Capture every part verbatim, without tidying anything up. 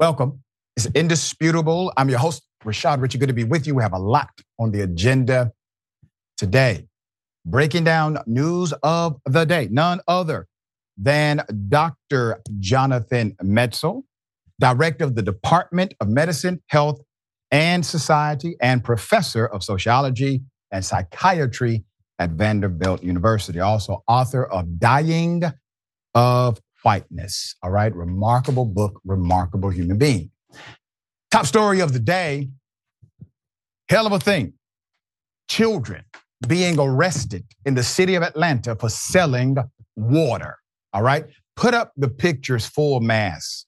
Welcome. It's indisputable. I'm your host, Rashad Richie. Good to be with you. We have a lot on the agenda today. Breaking down news of the day, none other than Doctor Jonathan Metzl, director of the Department of Medicine, Health, and Society, and professor of sociology and psychiatry at Vanderbilt University. Also author of Dying of Whiteness. All right, remarkable book, remarkable human being. Top story of the day, hell of a thing. Children being arrested in the city of Atlanta for selling water, all right? Put up the pictures for mass.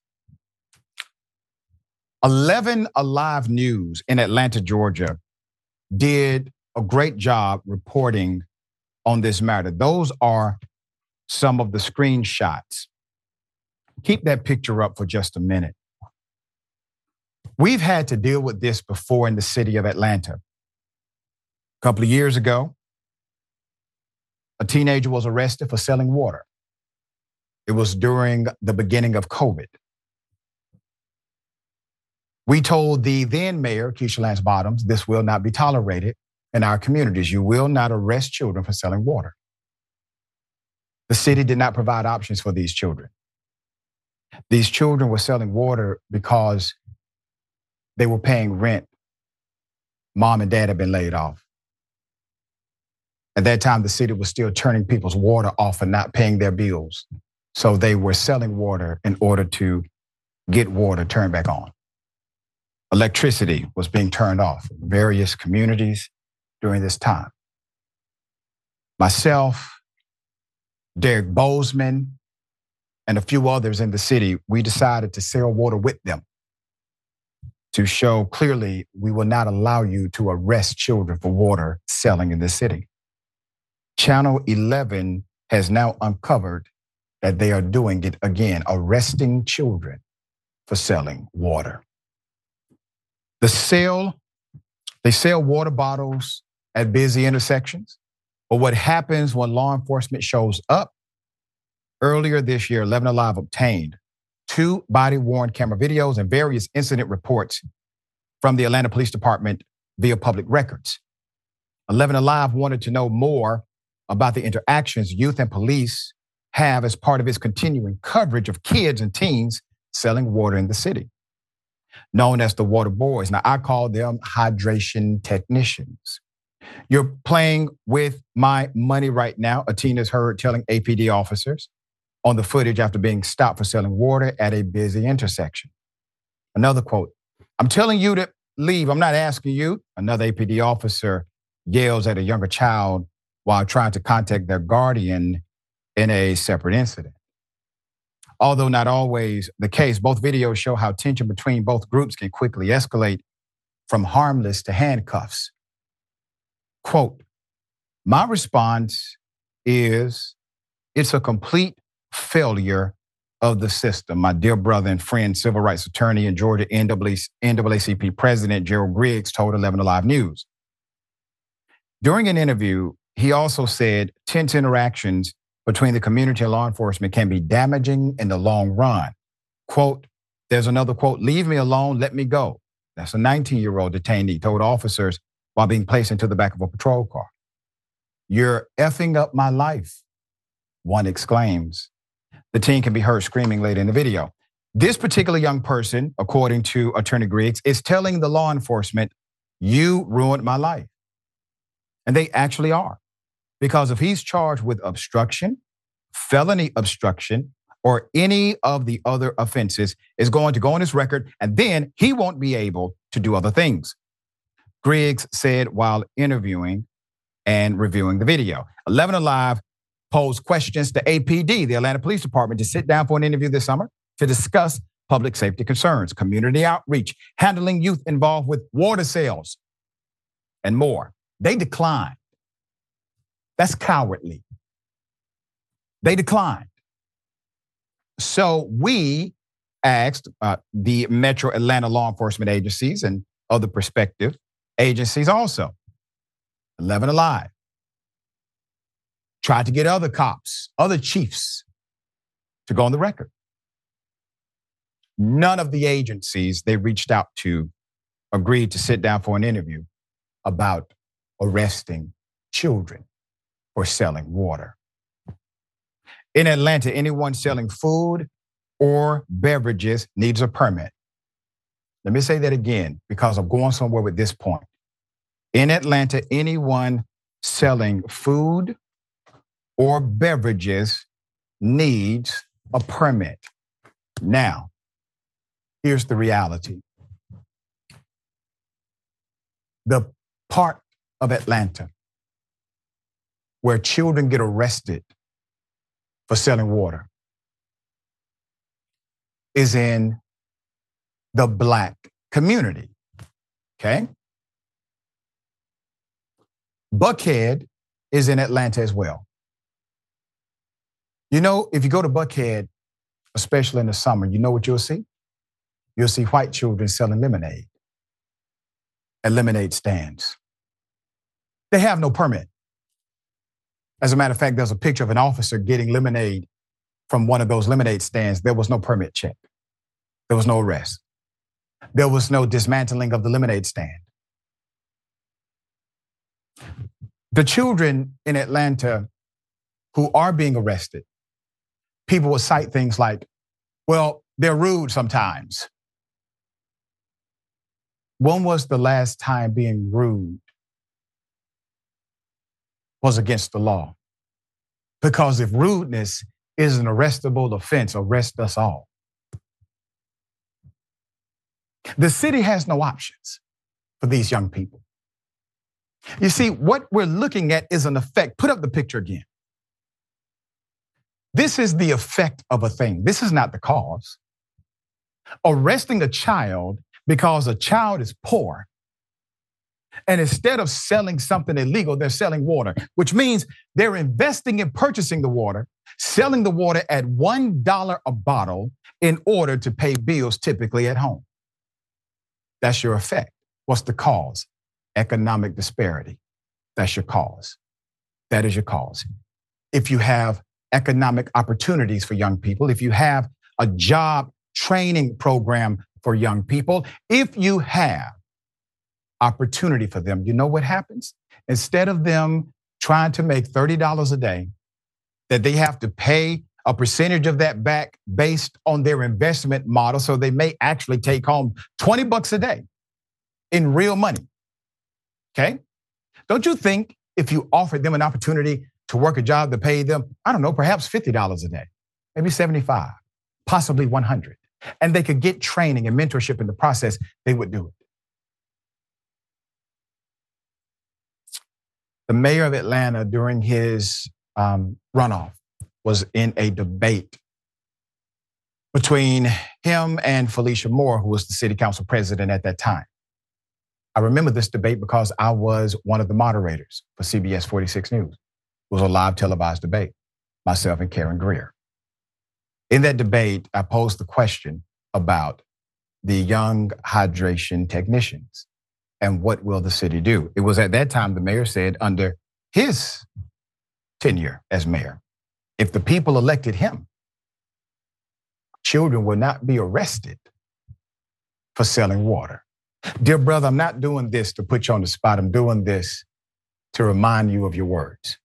eleven Alive News in Atlanta, Georgia did a great job reporting on this matter. Those are some of the screenshots. Keep that picture up for just a minute. We've had to deal with this before in the city of Atlanta. A couple of years ago, a teenager was arrested for selling water. It was during the beginning of COVID. We told the then mayor, Keisha Lance Bottoms, this will not be tolerated in our communities. You will not arrest children for selling water. The city did not provide options for these children. These children were selling water because they were paying rent. Mom and dad had been laid off. At that time, the city was still turning people's water off and not paying their bills. So they were selling water in order to get water turned back on. Electricity was being turned off in various communities during this time. Myself, Derek Bozeman, and a few others in the city, we decided to sell water with them to show clearly we will not allow you to arrest children for water selling in this city. Channel eleven has now uncovered that they are doing it again, arresting children for selling water. The sale, they sell water bottles at busy intersections. But what happens when law enforcement shows up? Earlier this year, eleven Alive obtained two body-worn camera videos and various incident reports from the Atlanta Police Department via public records. eleven Alive wanted to know more about the interactions youth and police have as part of its continuing coverage of kids and teens selling water in the city, known as the water boys. Now, I call them hydration technicians. You're playing with my money right now, a teen is heard telling A P D officers on the footage after being stopped for selling water at a busy intersection. Another quote, "I'm telling you to leave, I'm not asking you." Another A P D officer yells at a younger child while trying to contact their guardian in a separate incident. Although not always the case, both videos show how tension between both groups can quickly escalate from harmless to handcuffs. Quote, "My response is it's a complete failure of the system." My dear brother and friend, civil rights attorney and Georgia N double A C P president Gerald Griggs told eleven Alive News. During an interview, he also said tense interactions between the community and law enforcement can be damaging in the long run. Quote, there's another quote, "Leave me alone, let me go." That's a nineteen-year-old detainee told officers while being placed into the back of a patrol car. "You're effing up my life," one exclaims. The teen can be heard screaming later in the video. This particular young person, according to Attorney Griggs, is telling the law enforcement, "You ruined my life." And they actually are. Because if he's charged with obstruction, felony obstruction, or any of the other offenses, it's going to go on his record, and then he won't be able to do other things, Griggs said while interviewing and reviewing the video. eleven Alive posed questions to A P D, the Atlanta Police Department, to sit down for an interview this summer to discuss public safety concerns, community outreach, handling youth involved with water sales, and more. They declined. That's cowardly. They declined. So we asked uh, the Metro Atlanta law enforcement agencies and other prospective agencies also. eleven Alive tried to get other cops, other chiefs to go on the record. None of the agencies they reached out to agreed to sit down for an interview about arresting children for selling water. In Atlanta, anyone selling food or beverages needs a permit. Let me say that again, because I'm going somewhere with this point. In Atlanta, anyone selling food or beverages needs a permit. Now, here's the reality. The part of Atlanta where children get arrested for selling water is in the Black community, okay? Buckhead is in Atlanta as well. You know, if you go to Buckhead, especially in the summer, you know what you'll see? You'll see white children selling lemonade at lemonade stands. They have no permit. As a matter of fact, there's a picture of an officer getting lemonade from one of those lemonade stands. There was no permit check. There was no arrest. There was no dismantling of the lemonade stand. The children in Atlanta who are being arrested, people will cite things like, well, they're rude sometimes. When was the last time being rude was against the law? Because if rudeness is an arrestable offense, arrest us all. The city has no options for these young people. You see, what we're looking at is an effect. Put up the picture again. This is the effect of a thing. This is not the cause. Arresting a child because a child is poor, and instead of selling something illegal, they're selling water, which means they're investing in purchasing the water, selling the water at one dollar a bottle in order to pay bills typically at home. That's your effect. What's the cause? Economic disparity. That's your cause. That is your cause. If you have economic opportunities for young people, if you have a job training program for young people, if you have opportunity for them, you know what happens? Instead of them trying to make thirty dollars a day, that they have to pay a percentage of that back based on their investment model, so they may actually take home twenty bucks a day in real money, okay? Don't you think if you offered them an opportunity to work a job that paid them, I don't know, perhaps fifty dollars a day, maybe seventy-five, possibly one hundred, and they could get training and mentorship in the process, they would do it? The mayor of Atlanta during his um, runoff was in a debate between him and Felicia Moore, who was the city council president at that time. I remember this debate because I was one of the moderators for C B S forty-six News. It was a live televised debate, myself and Karen Greer. In that debate, I posed the question about the young hydration technicians. And what will the city do? It was at that time the mayor said, under his tenure as mayor, if the people elected him, children will not be arrested for selling water. Dear brother, I'm not doing this to put you on the spot. I'm doing this to remind you of your words.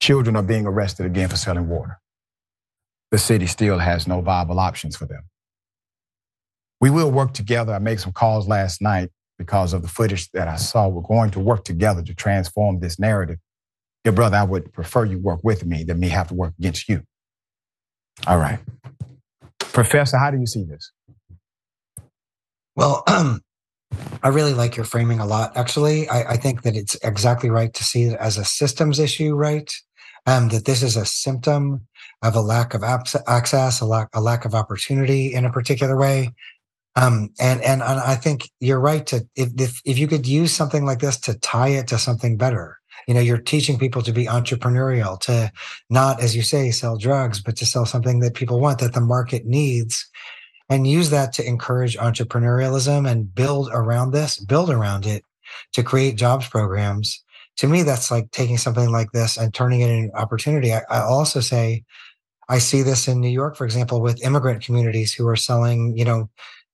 Children are being arrested again for selling water. The city still has no viable options for them. We will work together. I made some calls last night because of the footage that I saw. We're going to work together to transform this narrative. Dear brother, I would prefer you work with me than me have to work against you. All right. Professor, how do you see this? Well, um, I really like your framing a lot, actually. I, I think that it's exactly right to see it as a systems issue, right? Um, that this is a symptom of a lack of access, a lack, a lack of opportunity in a particular way. Um, and, and and I think you're right to if, if if you could use something like this to tie it to something better. You know, you're teaching people to be entrepreneurial, to not, as you say, sell drugs, but to sell something that people want, that the market needs, and use that to encourage entrepreneurialism and build around this, build around it to create jobs programs. To me, that's like taking something like this and turning it into an opportunity. I, I also say I see this in New York, for example, with immigrant communities who are selling, you know,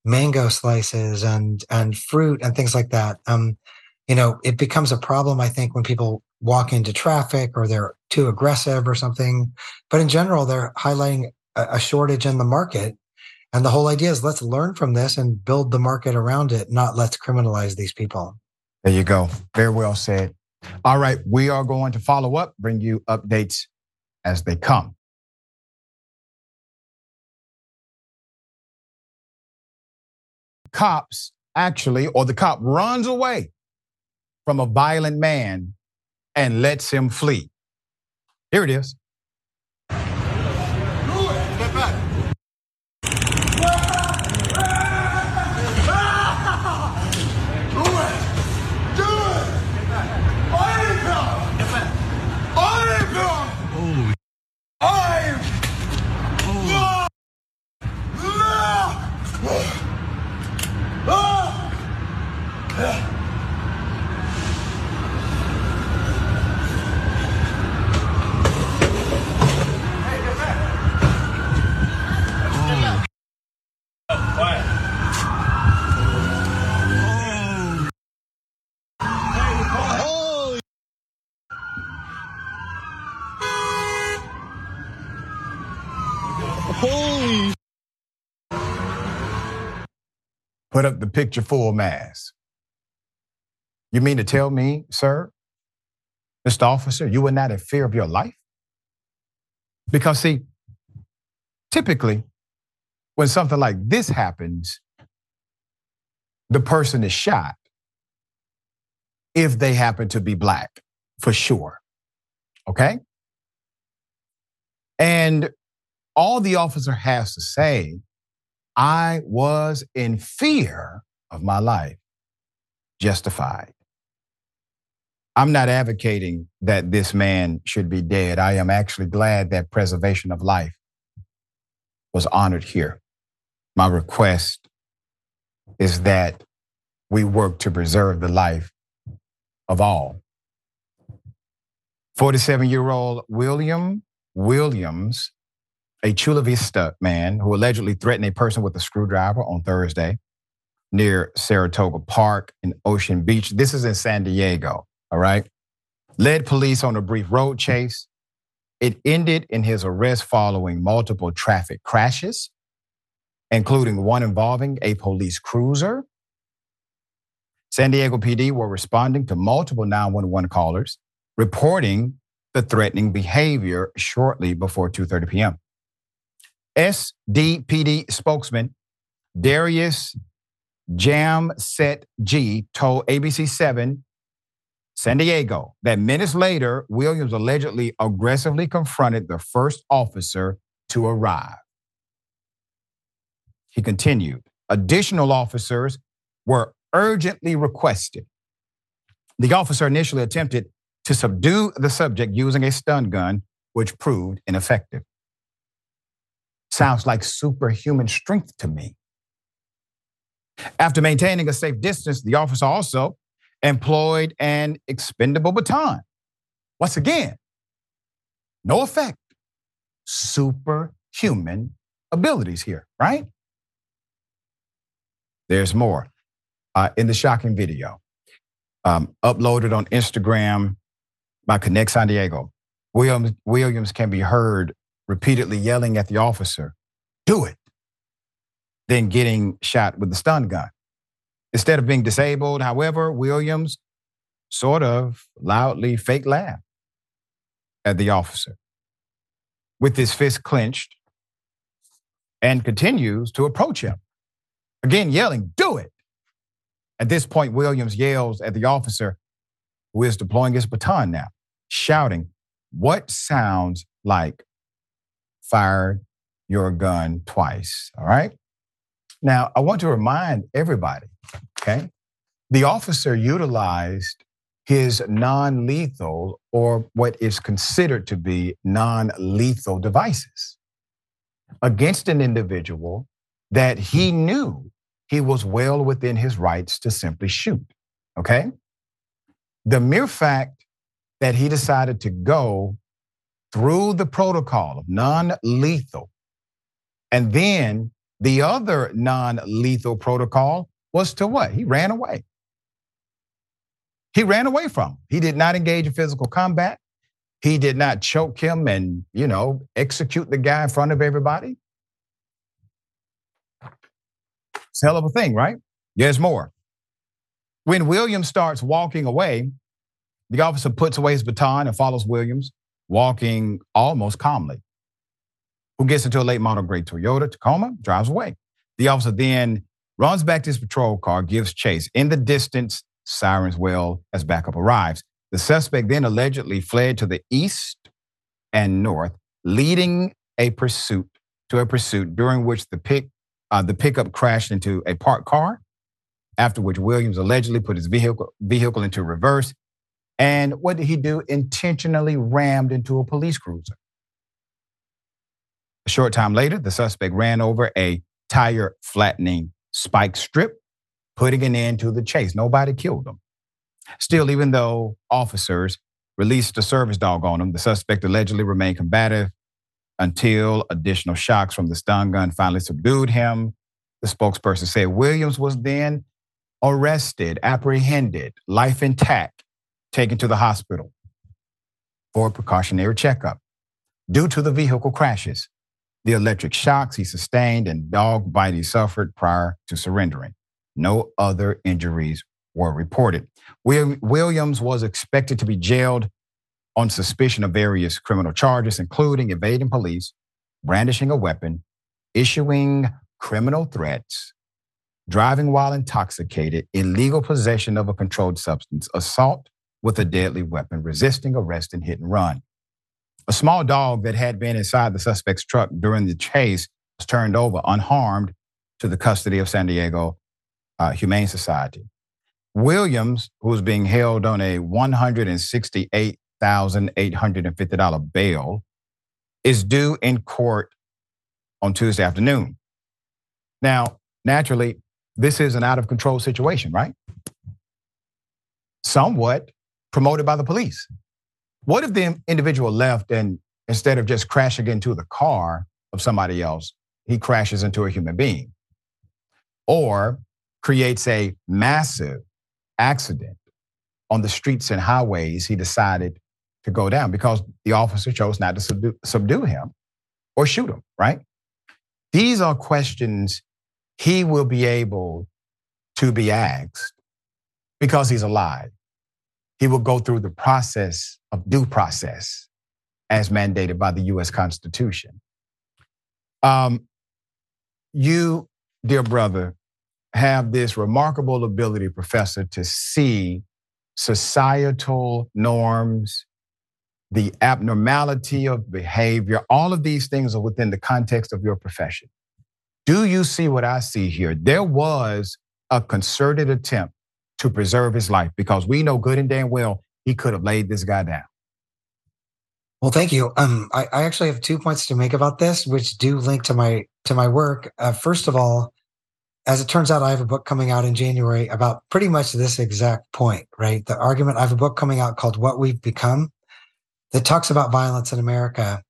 mango slices and and fruit and things like that. Um, you know, it becomes a problem, I think, when people walk into traffic or they're too aggressive or something. But in general, they're highlighting a shortage in the market. And the whole idea is let's learn from this and build the market around it, not let's criminalize these people. There you go. Very well said. All right, we are going to follow up, bring you updates as they come. Cops actually, or the cop runs away from a violent man and lets him flee. Here it is. Put up the picture full mask. You mean to tell me, sir, Mister Officer, you were not in fear of your life? Because see, typically when something like this happens, the person is shot if they happen to be black, for sure, okay? And all the officer has to say, I was in fear of my life, justified. I'm not advocating that this man should be dead. I am actually glad that preservation of life was honored here. My request is that we work to preserve the life of all. forty-seven-year-old William Williams, a Chula Vista man who allegedly threatened a person with a screwdriver on Thursday near Saratoga Park in Ocean Beach. This is in San Diego, all right? Led police on a brief road chase. It ended in his arrest following multiple traffic crashes, including one involving a police cruiser. San Diego P D were responding to multiple nine one one callers reporting the threatening behavior shortly before two thirty p.m. S D P D spokesman Darius Jamset G told A B C seven San Diego that minutes later, Williams allegedly aggressively confronted the first officer to arrive. He continued, additional officers were urgently requested. The officer initially attempted to subdue the subject using a stun gun, which proved ineffective. Sounds like superhuman strength to me. After maintaining a safe distance, the officer also employed an expendable baton. Once again, no effect. Superhuman abilities here, right? There's more uh, in the shocking video um, uploaded on Instagram by Connect San Diego. Williams, Williams can be heard repeatedly yelling at the officer, do it, then getting shot with the stun gun. Instead of being disabled, however, Williams sort of loudly fake laughed at the officer with his fist clenched and continues to approach him, again yelling, do it. At this point, Williams yells at the officer who is deploying his baton now, shouting what sounds like fired your gun twice, all right? Now, I want to remind everybody, okay? The officer utilized his non-lethal or what is considered to be non-lethal devices against an individual that he knew he was well within his rights to simply shoot, okay? The mere fact that he decided to go through the protocol of non-lethal. And then the other non-lethal protocol was to what? He ran away. He ran away from him. He did not engage in physical combat. He did not choke him and, you know, execute the guy in front of everybody. It's a hell of a thing, right? There's more. When Williams starts walking away, the officer puts away his baton and follows Williams, walking almost calmly, who gets into a late model gray Toyota Tacoma, drives away. The officer then runs back to his patrol car, gives chase. In the distance, sirens wail as backup arrives. The suspect then allegedly fled to the east and north, leading a pursuit to a pursuit during which the pick uh, the pickup crashed into a parked car, after which Williams allegedly put his vehicle vehicle into reverse. And what did he do? Intentionally rammed into a police cruiser. A short time later, the suspect ran over a tire flattening spike strip, putting an end to the chase. Nobody killed him. Still, even though officers released a service dog on him, the suspect allegedly remained combative until additional shocks from the stun gun finally subdued him. The spokesperson said Williams was then arrested, apprehended, life intact, taken to the hospital for a precautionary checkup. Due to the vehicle crashes, the electric shocks he sustained and dog bite he suffered prior to surrendering, no other injuries were reported. Williams was expected to be jailed on suspicion of various criminal charges, including evading police, brandishing a weapon, issuing criminal threats, driving while intoxicated, illegal possession of a controlled substance, assault with a deadly weapon, resisting arrest, and hit and run. A small dog that had been inside the suspect's truck during the chase was turned over unharmed to the custody of San Diego uh, Humane Society. Williams, who was being held on a one hundred sixty-eight thousand eight hundred fifty dollars bail, is due in court on Tuesday afternoon. Now, naturally, this is an out-of-control situation, right? Somewhat promoted by the police. What if the individual left and instead of just crashing into the car of somebody else, he crashes into a human being or creates a massive accident on the streets and highways he decided to go down because the officer chose not to subdue, subdue him or shoot him, right? These are questions he will be able to be asked because he's alive. He will go through the process of due process as mandated by the U S Constitution. Um, you, dear brother, have this remarkable ability, Professor, to see societal norms, the abnormality of behavior. All of these things are within the context of your profession. Do you see what I see here? There was a concerted attempt to preserve his life because we know good and damn well he could have laid this guy down. Well, thank you. Um, I, I actually have two points to make about this, which do link to my to my work. Uh, first of all, as it turns out, I have a book coming out in January about pretty much this exact point, right? The argument, I have a book coming out called What We've Become that talks about violence in America.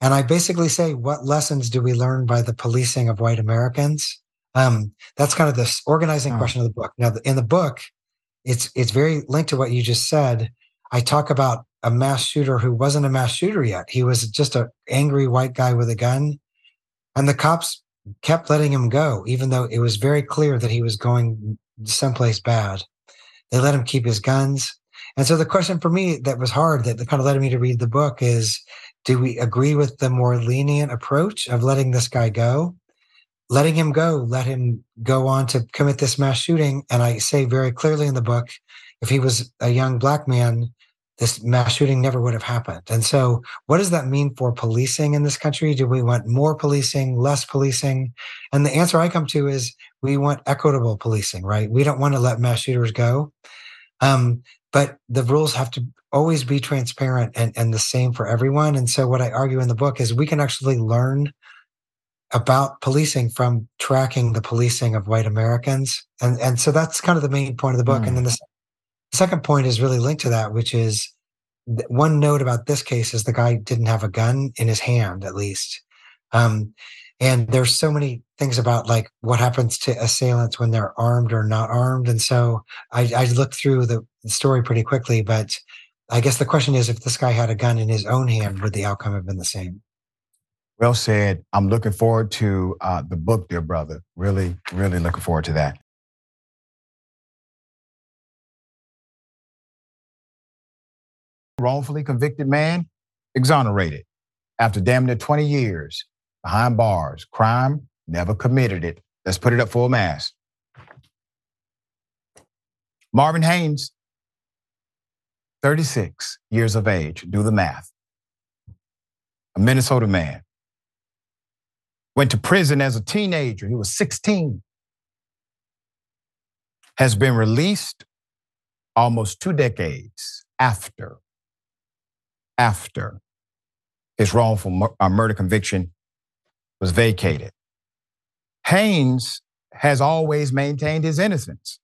And I basically say, what lessons do we learn by the policing of white Americans? Um, that's kind of this organizing oh. question of the book. Now, in the book, it's it's very linked to what you just said. I talk about a mass shooter who wasn't a mass shooter yet. He was just an angry white guy with a gun. And the cops kept letting him go, even though it was very clear that he was going someplace bad. They let him keep his guns. And so the question for me that was hard, that kind of led me to read the book is, do we agree with the more lenient approach of letting this guy go? Letting him go, let him go on to commit this mass shooting. And I say very clearly in the book, if he was a young black man, this mass shooting never would have happened. And so what does that mean for policing in this country? Do we want more policing, less policing? And the answer I come to is we want equitable policing, right? We don't want to let mass shooters go. Um, but the rules have to always be transparent and, and the same for everyone. And so what I argue in the book is we can actually learn about policing from tracking the policing of white Americans. And, and so that's kind of the main point of the book. Mm. And then the, the second point is really linked to that, which is one note about this case is the guy didn't have a gun in his hand, at least. Um, and there's so many things about like what happens to assailants when they're armed or not armed. And so I, I looked through the story pretty quickly, but I guess the question is, if this guy had a gun in his own hand, would the outcome have been the same? Well said. I'm looking forward to uh, the book, dear brother. Really, really looking forward to that. Wrongfully convicted man exonerated after damn near twenty years behind bars. Crime, never committed it. Let's put it up full mass. Marvin Haynes, thirty-six years of age. Do the math. A Minnesota man. Went to prison as a teenager. He was sixteen. Has been released almost two decades after. After his wrongful murder conviction was vacated. Haynes has always maintained his innocence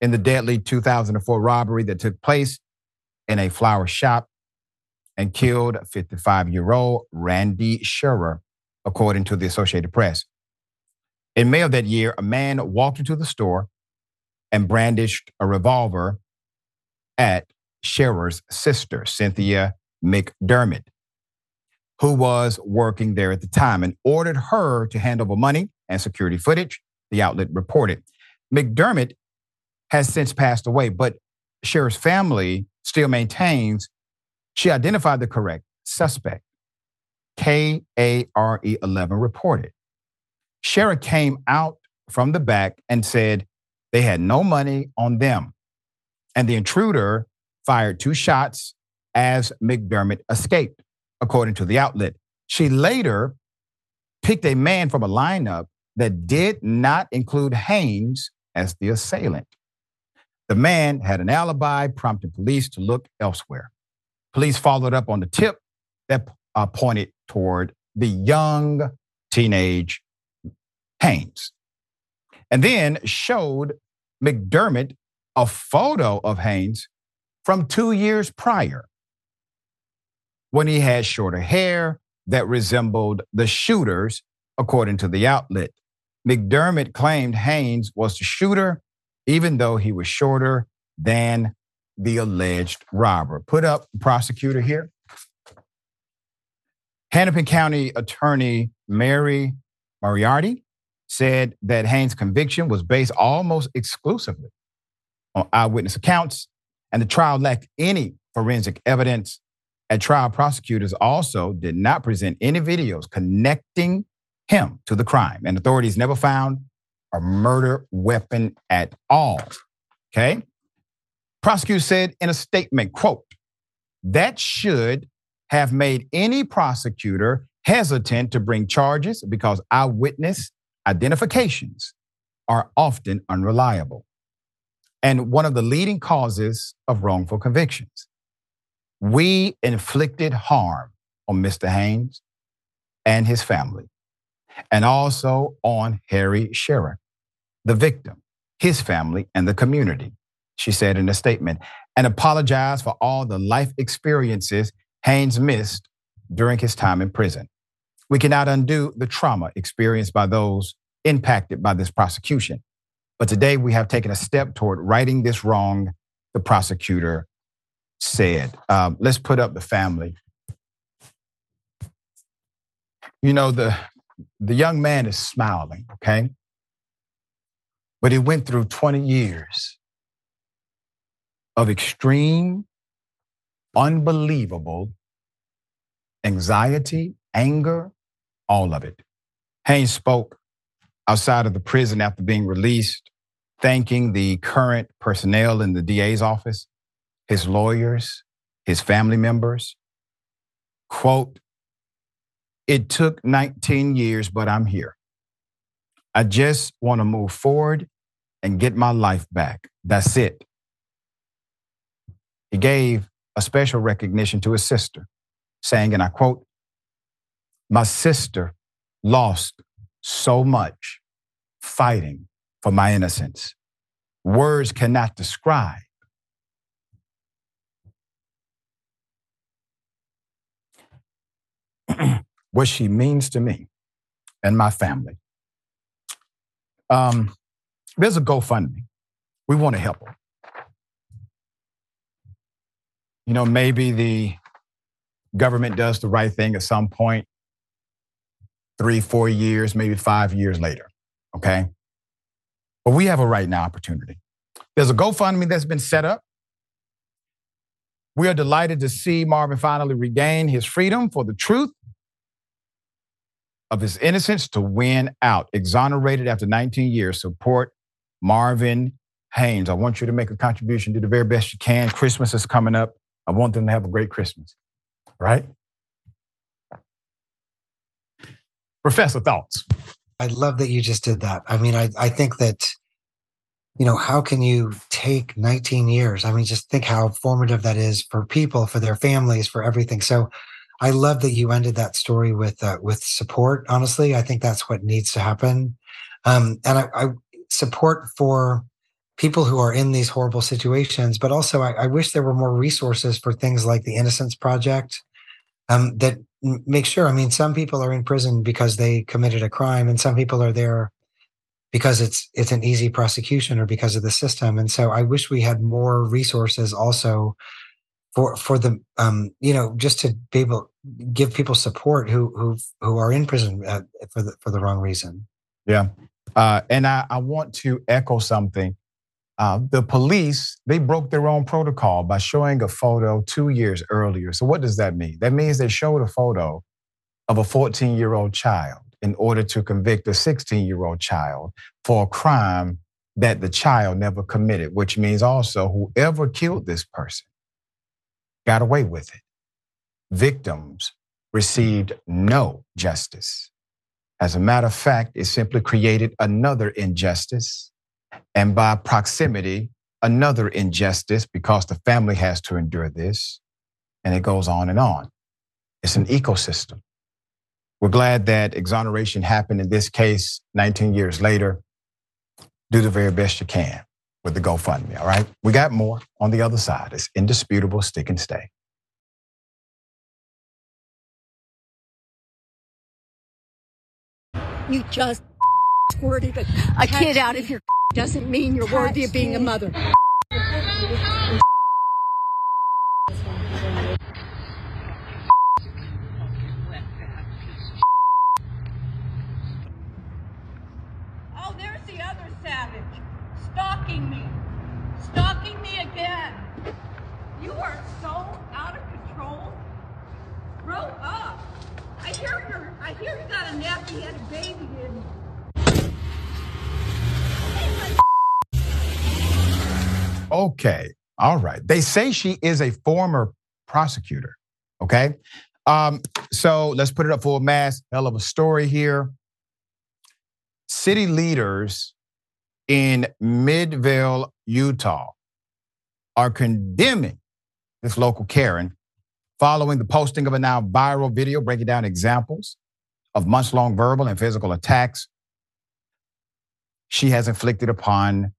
in the deadly two thousand four robbery that took place in a flower shop and killed fifty-five-year-old Randy Scherer, according to the Associated Press. In May of that year, a man walked into the store and brandished a revolver at Scherer's sister, Cynthia McDermott, who was working there at the time, and ordered her to hand over money and security footage, the outlet reported. McDermott has since passed away, but Scherer's family still maintains she identified the correct suspect. K A R E eleven reported. Scherer came out from the back and said they had no money on them, and the intruder fired two shots as McDermott escaped, according to the outlet. She later picked a man from a lineup that did not include Haynes as the assailant. The man had an alibi, prompting police to look elsewhere. Police followed up on the tip that uh, pointed toward the young teenage Haynes, and then showed McDermott a photo of Haynes from two years prior, when he had shorter hair that resembled the shooter's, according to the outlet. McDermott claimed Haynes was the shooter, even though he was shorter than the alleged robber. Put up the prosecutor here. Hennepin County Attorney Mary Moriarty said that Haynes' conviction was based almost exclusively on eyewitness accounts, and the trial lacked any forensic evidence. At trial, prosecutors also did not present any videos connecting him to the crime, and authorities never found a murder weapon at all, okay? Prosecutors said in a statement, quote, that should have made any prosecutor hesitant to bring charges because eyewitness identifications are often unreliable and one of the leading causes of wrongful convictions. We inflicted harm on Mister Haynes and his family, and also on Harry Scherer, the victim, his family, and the community, she said in a statement, and apologized for all the life experiences Haynes missed during his time in prison. We cannot undo the trauma experienced by those impacted by this prosecution, but today we have taken a step toward righting this wrong, the prosecutor said. Um, let's put up the family. You know, the the young man is smiling, okay? But he went through twenty years of extreme, unbelievable anxiety, anger, all of it. Haynes spoke outside of the prison after being released, thanking the current personnel in the D A's office, his lawyers, his family members. Quote, it took nineteen years, but I'm here. I just want to move forward and get my life back. That's it. He gave a special recognition to his sister, saying, and I quote, my sister lost so much fighting for my innocence. Words cannot describe what she means to me and my family. Um, there's a GoFundMe. We want to help her. You know, maybe the government does the right thing at some point, three, four years, maybe five years later, okay? But we have a right now opportunity. There's a GoFundMe that's been set up. We are delighted to see Marvin finally regain his freedom for the truth of his innocence to win out. Exonerated after nineteen years, support Marvin Haynes. I want you to make a contribution, do the very best you can. Christmas is coming up. I want them to have a great Christmas, right? Professor, thoughts? I love that you just did that. I mean, I, I think that, you know, how can you take nineteen years? I mean, just think how formative that is for people, for their families, for everything. So I love that you ended that story with uh, with support. Honestly, I think that's what needs to happen. Um, and I, I support for people who are in these horrible situations, but also I, I wish there were more resources for things like the Innocence Project um, that make sure, I mean, some people are in prison because they committed a crime and some people are there because it's it's an easy prosecution or because of the system. And so I wish we had more resources also for for the um you know, just to be able to give people support who who who are in prison uh, for the for the wrong reason. Yeah, uh, and I, I want to echo something. Uh, the police, they broke their own protocol by showing a photo two years earlier. So what does that mean? That means they showed a photo of a fourteen-year-old child in order to convict a sixteen-year-old child for a crime that the child never committed, which means also whoever killed this person got away with it. Victims received no justice. As a matter of fact, it simply created another injustice, and by proximity, another injustice, because the family has to endure this, and it goes on and on. It's an ecosystem. We're glad that exoneration happened in this case nineteen years later. Do the very best you can with the GoFundMe, all right? We got more on the other side. It's indisputable, stick and stay. You just squirted a, a kid out of your doesn't mean you're worthy of being a mother. Oh, there's the other savage, stalking me, stalking me again. You are so out of control. Grow up. I hear you're, I hear you got a nappy-headed baby in you. Okay, all right. They say she is a former prosecutor, okay? Um, so let's put it up full mass. Hell of a story here. City leaders in Midvale, Utah are condemning this local Karen following the posting of a now viral video breaking down examples of months-long verbal and physical attacks she has inflicted upon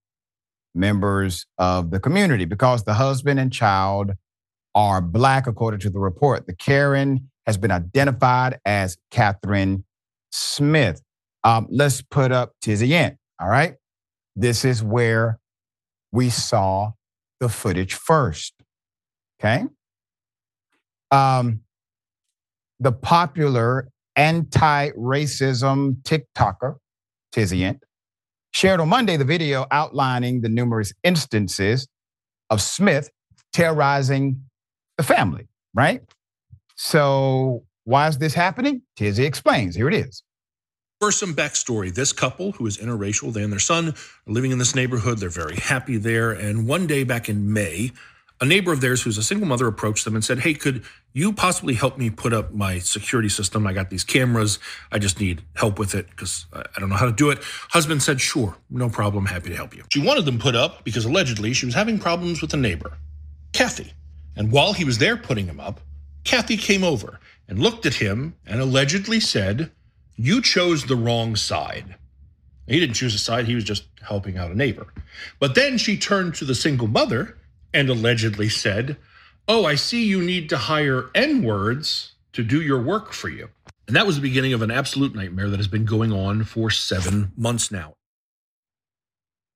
members of the community. Because the husband and child are Black, according to the report, the Karen has been identified as Catherine Smith. Um, let's put up Tizzyent, all right? This is where we saw the footage first, okay? Um, the popular anti-racism TikToker, Tizzyent, shared on Monday the video outlining the numerous instances of Smith terrorizing the family, right? So why is this happening? Tizzy explains. Here it is. For some backstory, this couple, who is interracial, they and their son are living in this neighborhood. They're very happy there. And one day back in May, a neighbor of theirs who's a single mother approached them and said, hey, could you possibly help me put up my security system? I got these cameras. I just need help with it because I don't know how to do it. Husband said, sure, no problem. Happy to help you. She wanted them put up because allegedly she was having problems with a neighbor, Kathy. And while he was there putting them up, Kathy came over and looked at him and allegedly said, you chose the wrong side. He didn't choose a side. He was just helping out a neighbor. But then she turned to the single mother and allegedly said, oh, I see you need to hire N-words to do your work for you. And that was the beginning of an absolute nightmare that has been going on for seven months now.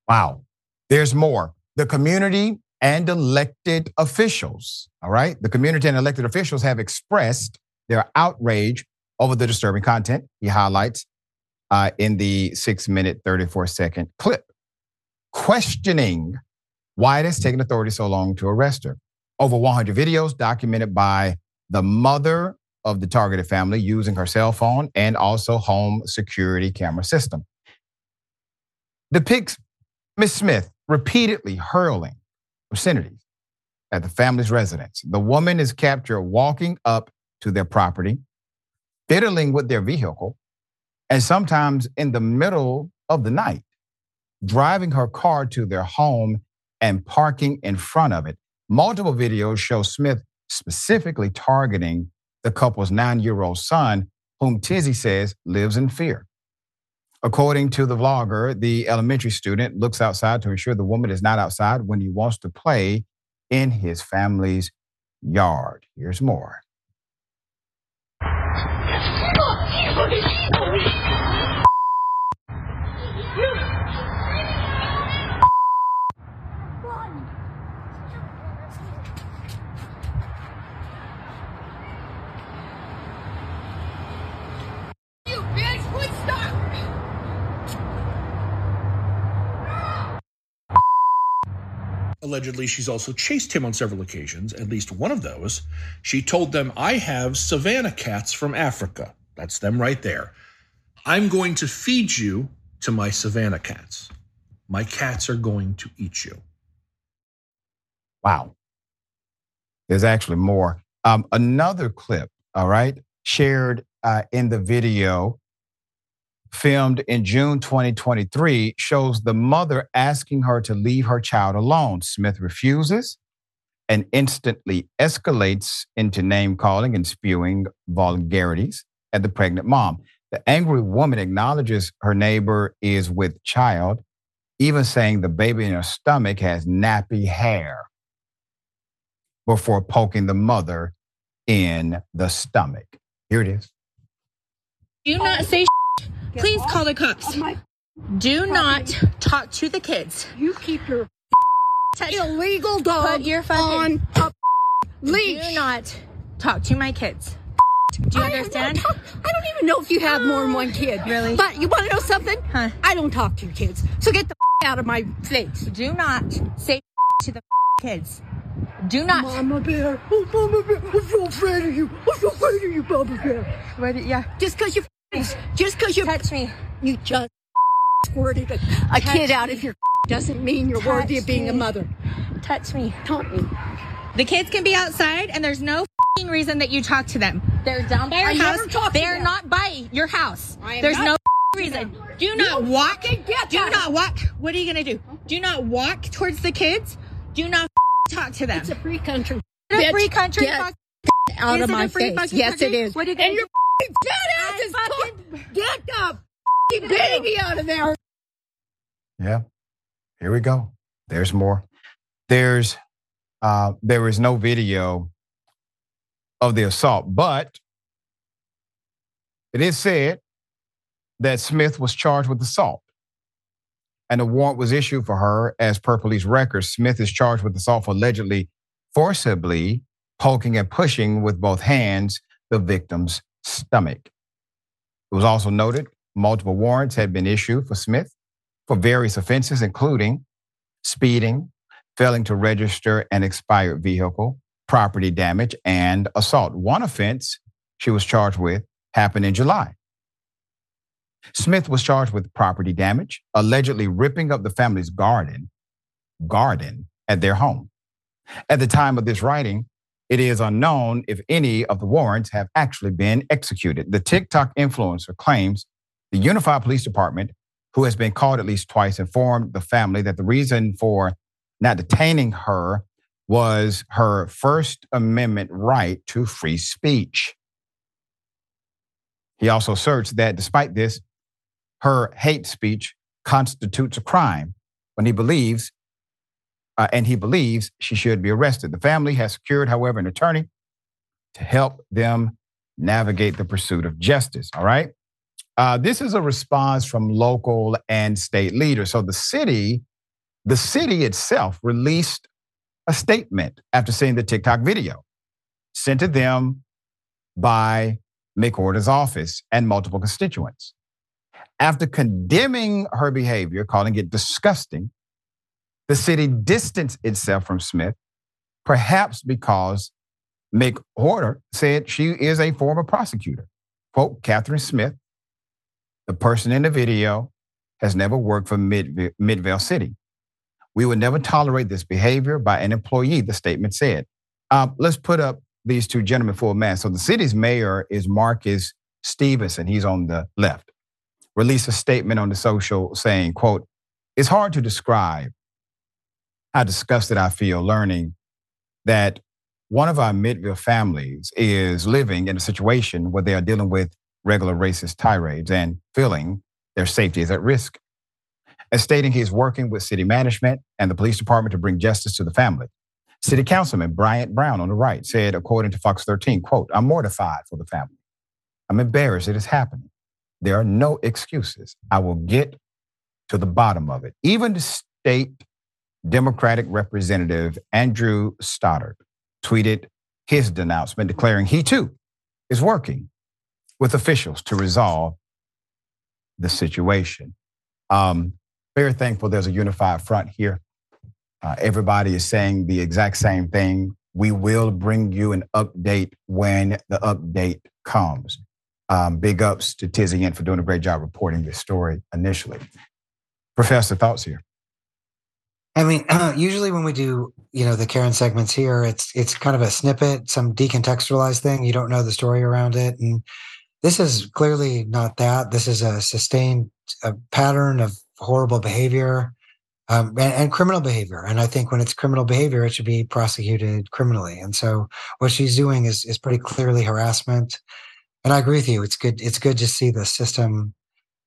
Wow. There's more. The community and elected officials, all right? The community and elected officials have expressed their outrage over the disturbing content he highlights uh, in the six minute, thirty-four second clip, questioning why it has taken authorities so long to arrest her. Over one hundred videos documented by the mother of the targeted family using her cell phone and also home security camera system depicts Miz Smith repeatedly hurling obscenities at the family's residence. The woman is captured walking up to their property, fiddling with their vehicle, and sometimes in the middle of the night, driving her car to their home and parking in front of it. Multiple videos show Smith specifically targeting the couple's nine-year-old son, whom Tizzy says lives in fear. According to the vlogger, the elementary student looks outside to ensure the woman is not outside when he wants to play in his family's yard. Here's more. Allegedly, she's also chased him on several occasions, at least one of those. She told them, I have savanna cats from Africa. That's them right there. I'm going to feed you to my savanna cats. My cats are going to eat you. Wow. There's actually more. Um, another clip, all right, shared uh, in the video filmed in June twenty twenty-three shows the mother asking her to leave her child alone. Smith refuses and instantly escalates into name calling and spewing vulgarities at the pregnant mom. The angry woman acknowledges her neighbor is with child, even saying the baby in her stomach has nappy hair before poking the mother in the stomach. Here it is. Do not say shit. Please call the cops. Do not talk to the kids. You keep your illegal dog Put your fucking on a leash. Do not talk to my kids. Do you I understand? Don't I don't even know if you have more than one kid. Really? But you want to know something? Huh? I don't talk to your kids. So get the out of my face. Do not say to the kids. Do not. Mama Bear. Oh, Mama Bear. I'm so afraid of you. I'm so afraid of you, Mama Bear. What, yeah. Just because you Just because you touch me, you just squirted a, a kid out of your doesn't mean you're touch worthy of being me. a mother. Touch me. Taunt me. The kids can be outside, and there's no reason that you talk to them. They're down by your I house. They're not by your house. There's no reason. Do not you walk. Do out. not walk. What are you gonna do? Do not walk towards the kids. Do not talk to them. It's a free country. It's a free country. Get talk out is of my face. Yes, country? It is. What are you gonna and do? Fat ass is fucking get the fucking baby out of there. Yeah, here we go. There's more. There's uh, there is no video of the assault, but it is said that Smith was charged with assault, and a warrant was issued for her as per police records. Smith is charged with assault for allegedly forcibly poking and pushing with both hands the victim's stomach. It was also noted multiple warrants had been issued for Smith for various offenses, including speeding, failing to register an expired vehicle, property damage, and assault. One offense she was charged with happened in July. Smith was charged with property damage, allegedly ripping up the family's garden, garden at their home. At the time of this writing, it is unknown if any of the warrants have actually been executed. The TikTok influencer claims the Unified Police Department, who has been called at least twice, informed the family that the reason for not detaining her was her First Amendment right to free speech. He also asserts that despite this, her hate speech constitutes a crime when he believes Uh, and he believes she should be arrested. The family has secured, however, an attorney to help them navigate the pursuit of justice, all right? Uh, this is a response from local and state leaders. So the city, the city itself released a statement after seeing the TikTok video sent to them by McWhorter's office and multiple constituents. After condemning her behavior, calling it disgusting, the city distanced itself from Smith, perhaps because McWhorter said she is a former prosecutor. Quote, Catherine Smith, the person in the video, has never worked for Mid- Midvale City. We would never tolerate this behavior by an employee, the statement said. Um, let's put up these two gentlemen for a man. So the city's mayor is Marcus Stevenson. He's on the left. Released a statement on the social saying, quote, it's hard to describe how disgusted I feel learning that one of our Midvale families is living in a situation where they are dealing with regular racist tirades and feeling their safety is at risk. And stating he's working with city management and the police department to bring justice to the family. City Councilman Bryant Brown on the right said, according to Fox thirteen, quote, I'm mortified for the family. I'm embarrassed it is happening. There are no excuses. I will get to the bottom of it. Even the state Democratic Representative Andrew Stoddard tweeted his denouncement, declaring he too is working with officials to resolve the situation. Um, Very thankful there's a unified front here. Uh, everybody is saying the exact same thing. We will bring you an update when the update comes. Um, big ups to Tizzyent for doing a great job reporting this story initially. Professor, thoughts here? I mean, uh, usually when we do, you know, the Karen segments here, it's it's kind of a snippet, some decontextualized thing. You don't know the story around it, and this is clearly not that. This is a sustained a pattern of horrible behavior um, and, and criminal behavior. And I think when it's criminal behavior, it should be prosecuted criminally. And so what she's doing is is pretty clearly harassment. And I agree with you. It's good. It's good to see the system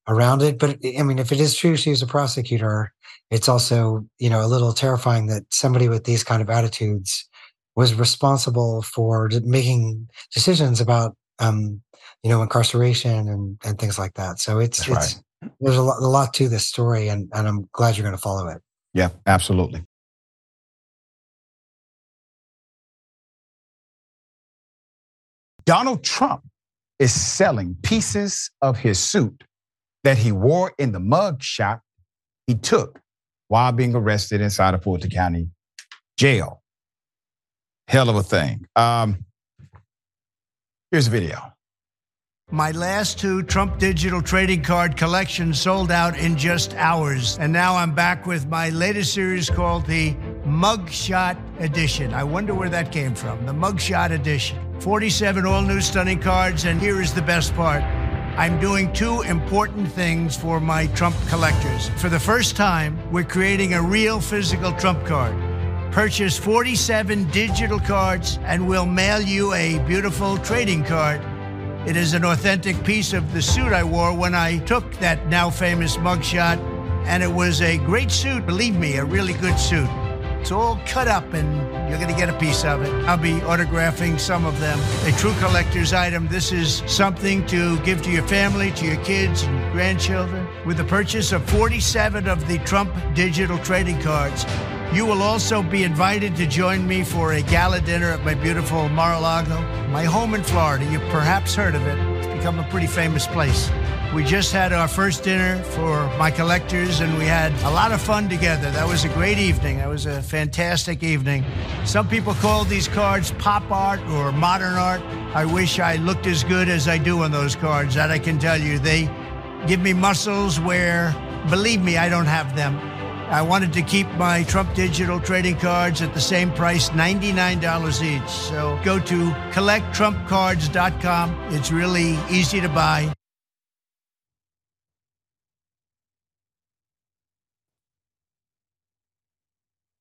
around it. But I mean, if it is true she was a prosecutor, it's also, you know, a little terrifying that somebody with these kind of attitudes was responsible for making decisions about, um, you know, incarceration and, and things like that. So it's That's it's. Right. There's a lot, a lot to this story, and, and I'm glad you're going to follow it. Yeah, absolutely. Donald Trump is selling pieces of his suit that he wore in the mug shot he took while being arrested inside of Fulton County jail. Hell of a thing. Um, here's a video. My last two Trump digital trading card collections sold out in just hours. And now I'm back with my latest series called the Mugshot Edition. I wonder where that came from, the Mugshot Edition. forty-seven all new stunning cards, and here is the best part. I'm doing two important things for my Trump collectors. For the first time, we're creating a real physical Trump card. Purchase forty-seven digital cards and we'll mail you a beautiful trading card. It is an authentic piece of the suit I wore when I took that now famous mugshot, and it was a great suit, believe me, a really good suit. It's all cut up and you're gonna get a piece of it. I'll be autographing some of them. A true collector's item. This is something to give to your family, to your kids and grandchildren. With the purchase of forty-seven of the Trump digital trading cards, you will also be invited to join me for a gala dinner at my beautiful Mar-a-Lago, my home in Florida. You've perhaps heard of it. It's become a pretty famous place. We just had our first dinner for my collectors, and we had a lot of fun together. That was a great evening. That was a fantastic evening. Some people call these cards pop art or modern art. I wish I looked as good as I do on those cards. That I can tell you. They give me muscles where, believe me, I don't have them. I wanted to keep my Trump digital trading cards at the same price, ninety-nine dollars each. So go to collect trump cards dot com. It's really easy to buy.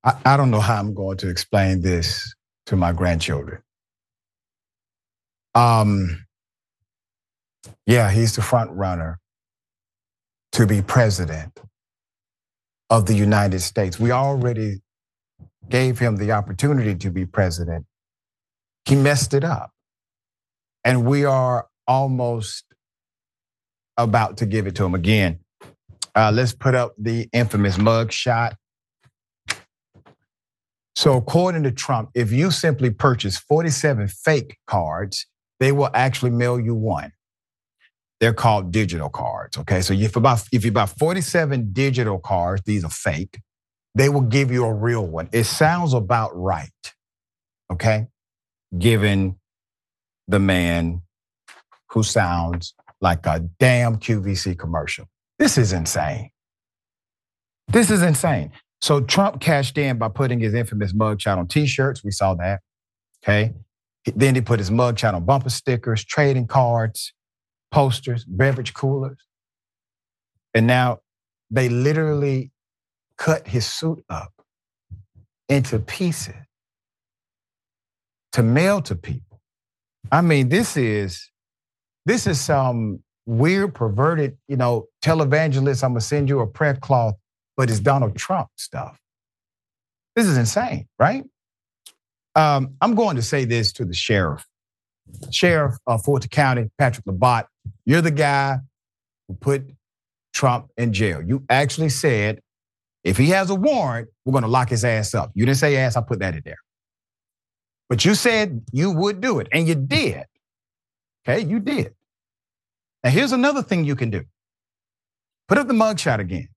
I, I don't know how I'm going to explain this to my grandchildren. Um, yeah, he's the front runner to be president of the United States. We already gave him the opportunity to be president. He messed it up. and we are almost about to give it to him again. Uh, let's put up the infamous mug shot. So according to Trump, if you simply purchase forty-seven fake cards, they will actually mail you one. They're called digital cards, okay? So if you buy, if you buy forty-seven digital cards, these are fake, they will give you a real one. It sounds about right, okay? Given the man who sounds like a damn Q V C commercial. This is insane. This is insane. So Trump cashed in by putting his infamous mugshot on T-shirts. We saw that, okay? Then he put his mugshot on bumper stickers, trading cards, posters, beverage coolers. And now they literally cut his suit up into pieces to mail to people. I mean, this is, this is some weird, perverted, you know, televangelist, I'm gonna send you a prayer cloth, but it's Donald Trump stuff. This is insane, right? Um, I'm going to say this to the sheriff. Sheriff of Fulton County, Patrick Labatt, you're the guy who put Trump in jail. You actually said, if he has a warrant, we're gonna lock his ass up. You didn't say ass, I put that in there. But you said you would do it, and you did. Okay, you did. Now here's another thing you can do. Put up the mugshot again.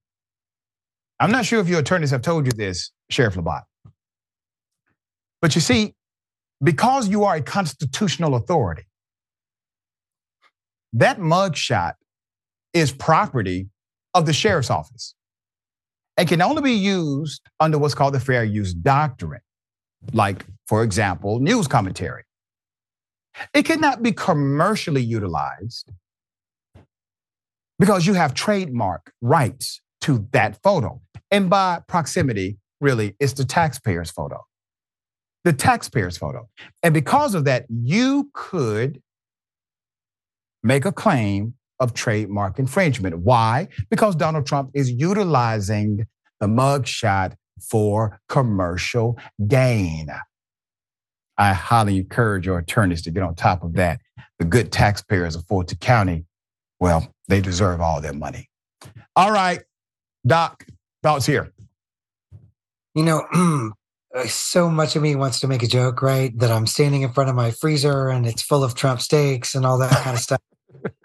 I'm not sure if your attorneys have told you this, Sheriff Labatt. But you see, because you are a constitutional authority, that mugshot is property of the sheriff's office and can only be used under what's called the fair use doctrine. Like, for example, news commentary. It cannot be commercially utilized because you have trademark rights to that photo. And by proximity, really, it's the taxpayer's photo. The taxpayer's photo. And because of that, you could make a claim of trademark infringement. Why? Because Donald Trump is utilizing the mugshot for commercial gain. I highly encourage your attorneys to get on top of that. The good taxpayers of Fulton County, well, they deserve all their money. All right, Doc, thoughts here? You know, so much of me wants to make a joke, right? That I'm standing in front of my freezer and it's full of Trump steaks and all that kind of stuff.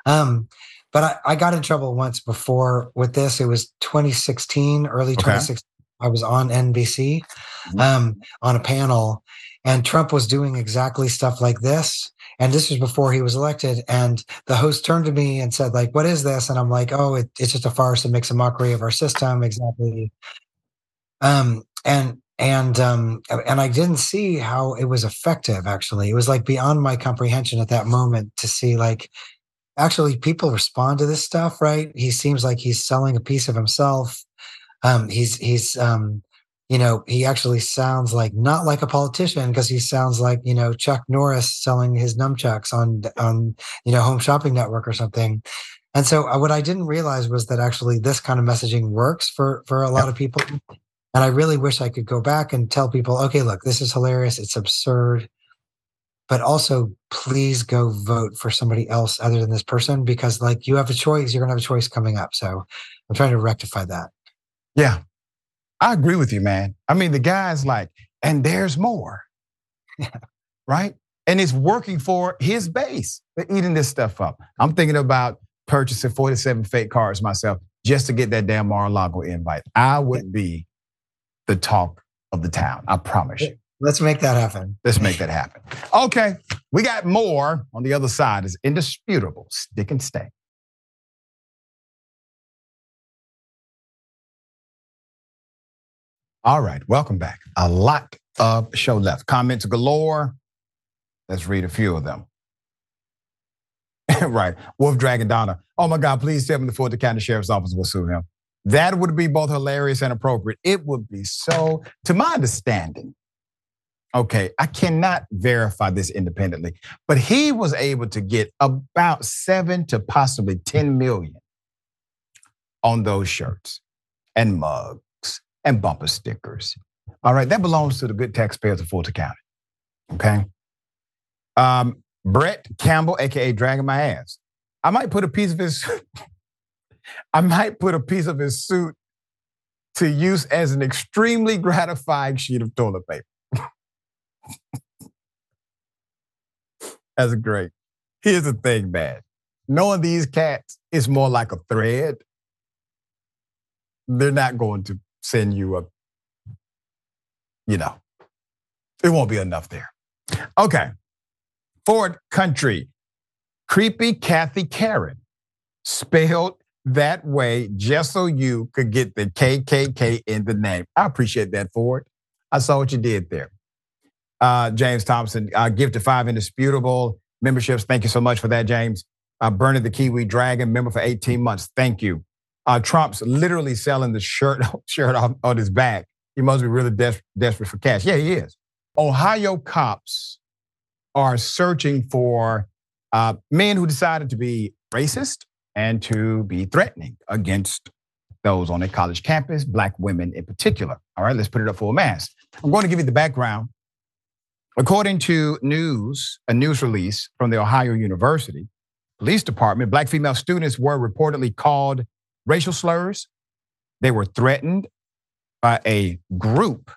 Um, but I, I got in trouble once before with this. It was twenty sixteen, early twenty sixteen. Okay. I was on N B C um, on a panel, and Trump was doing exactly stuff like this. And this was before he was elected. And the host turned to me and said, like, what is this? And I'm like, oh, it, it's just a farce. It makes a mockery of our system. Exactly. Um, and and um, and I didn't see how it was effective, actually. It was like beyond my comprehension at that moment to see, like, actually people respond to this stuff, right? He seems like he's selling a piece of himself. Um, he's, he's, um, you know, he actually sounds like, not like a politician, because he sounds like, you know, Chuck Norris selling his nunchucks on, on, you know, Home Shopping Network or something. And so what I didn't realize was that actually this kind of messaging works for, for a lot of people. And I really wish I could go back and tell people, okay, look, this is hilarious. It's absurd, but also please go vote for somebody else other than this person, because like you have a choice, you're gonna have a choice coming up. So I'm trying to rectify that. Yeah, I agree with you, man. I mean, the guy's like, and there's more, right? And it's working for his base. They're eating this stuff up. I'm thinking about purchasing forty-seven fake cards myself just to get that damn Mar-a-Lago invite. I would be the talk of the town, I promise you. Let's make that happen. Let's make that happen. Okay, we got more on the other side. It's indisputable. Stick and stay. All right, welcome back. A lot of show left. Comments galore. Let's read a few of them. Right, Wolf Dragon Donna. Oh my God, please tell me the Fulton County Sheriff's Office will sue him. That would be both hilarious and appropriate. It would be so, to my understanding. Okay, I cannot verify this independently, but he was able to get about seven to possibly ten million on those shirts and mugs and bumper stickers. All right, that belongs to the good taxpayers of Fulton County, okay? Um, Brett Campbell, A K A Dragging My Ass. I might put a piece of his, I might put a piece of his suit to use as an extremely gratifying sheet of toilet paper. That's great. Here's the thing, man. Knowing these cats is more like a thread. They're not going to send you a, you know, it won't be enough there. Okay. Ford Country. Creepy Kathy Karen. Spelled that way just so you could get the K K K in the name. I appreciate that, Ford. I saw what you did there. Uh, James Thompson, uh, gift of five indisputable memberships. Thank you so much for that, James. Uh, Bernard the Kiwi Dragon, member for eighteen months. Thank you. Uh, Trump's literally selling the shirt, shirt off on his back. He must be really des- desperate for cash. Yeah, he is. Ohio cops are searching for uh, men who decided to be racist and to be threatening against those on a college campus, black women in particular. All right, let's put it up full mass. I'm going to give you the background. According to news, a news release from the Ohio University Police Department, black female students were reportedly called racial slurs. They were threatened by a group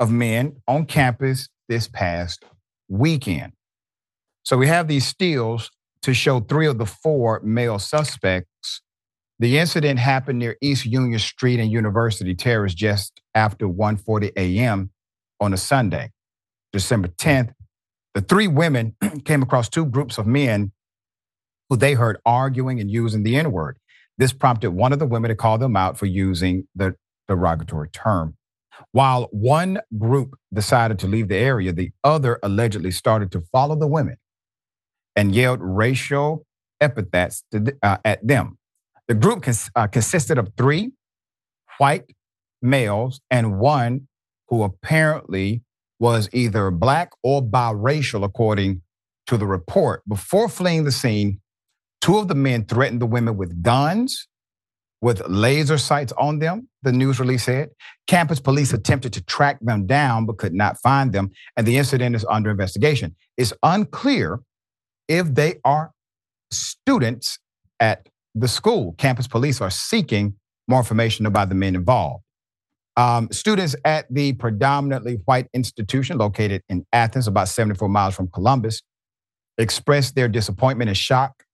of men on campus this past weekend. So we have these stills to show three of the four male suspects. The incident happened near East Union Street and University Terrace just after one forty a.m. on a Sunday, December tenth. The three women came across two groups of men who they heard arguing and using the N-word. This prompted one of the women to call them out for using the derogatory term. While one group decided to leave the area, the other allegedly started to follow the women and yelled racial epithets to, uh, at them. The group cons- uh, consisted of three white males and one who apparently was either black or biracial, according to the report. Before fleeing the scene, two of the men threatened the women with guns, with laser sights on them, the news release said. Campus police attempted to track them down but could not find them, and the incident is under investigation. It's unclear if they are students at the school. Campus police are seeking more information about the men involved. Um, students at the predominantly white institution located in Athens, about seventy-four miles from Columbus, expressed their disappointment and shock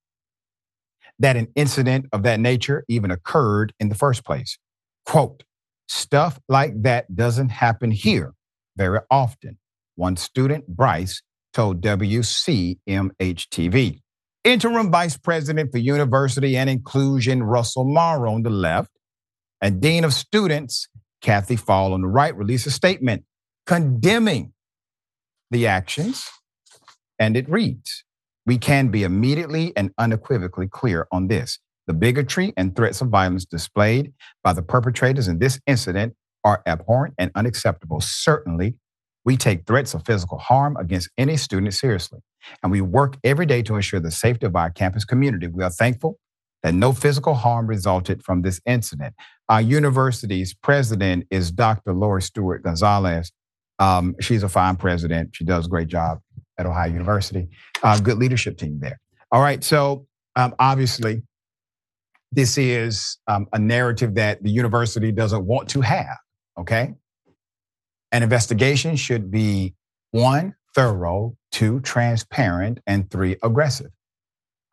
that an incident of that nature even occurred in the first place. Quote, stuff like that doesn't happen here very often, one student, Bryce, told W C M H T V. Interim Vice President for University and Inclusion, Russell Marr on the left, and Dean of Students, Kathy Fall on the right, released a statement condemning the actions, and it reads, we can be immediately and unequivocally clear on this. The bigotry and threats of violence displayed by the perpetrators in this incident are abhorrent and unacceptable. Certainly, we take threats of physical harm against any student seriously, and we work every day to ensure the safety of our campus community. We are thankful that no physical harm resulted from this incident. Our university's president is Doctor Lori Stewart Gonzalez. Um, she's a fine president. She does a great job at Ohio University. Uh, good leadership team there. All right, so um, obviously this is um, a narrative that the university doesn't want to have, okay? An investigation should be one, thorough, two, transparent, and three, aggressive.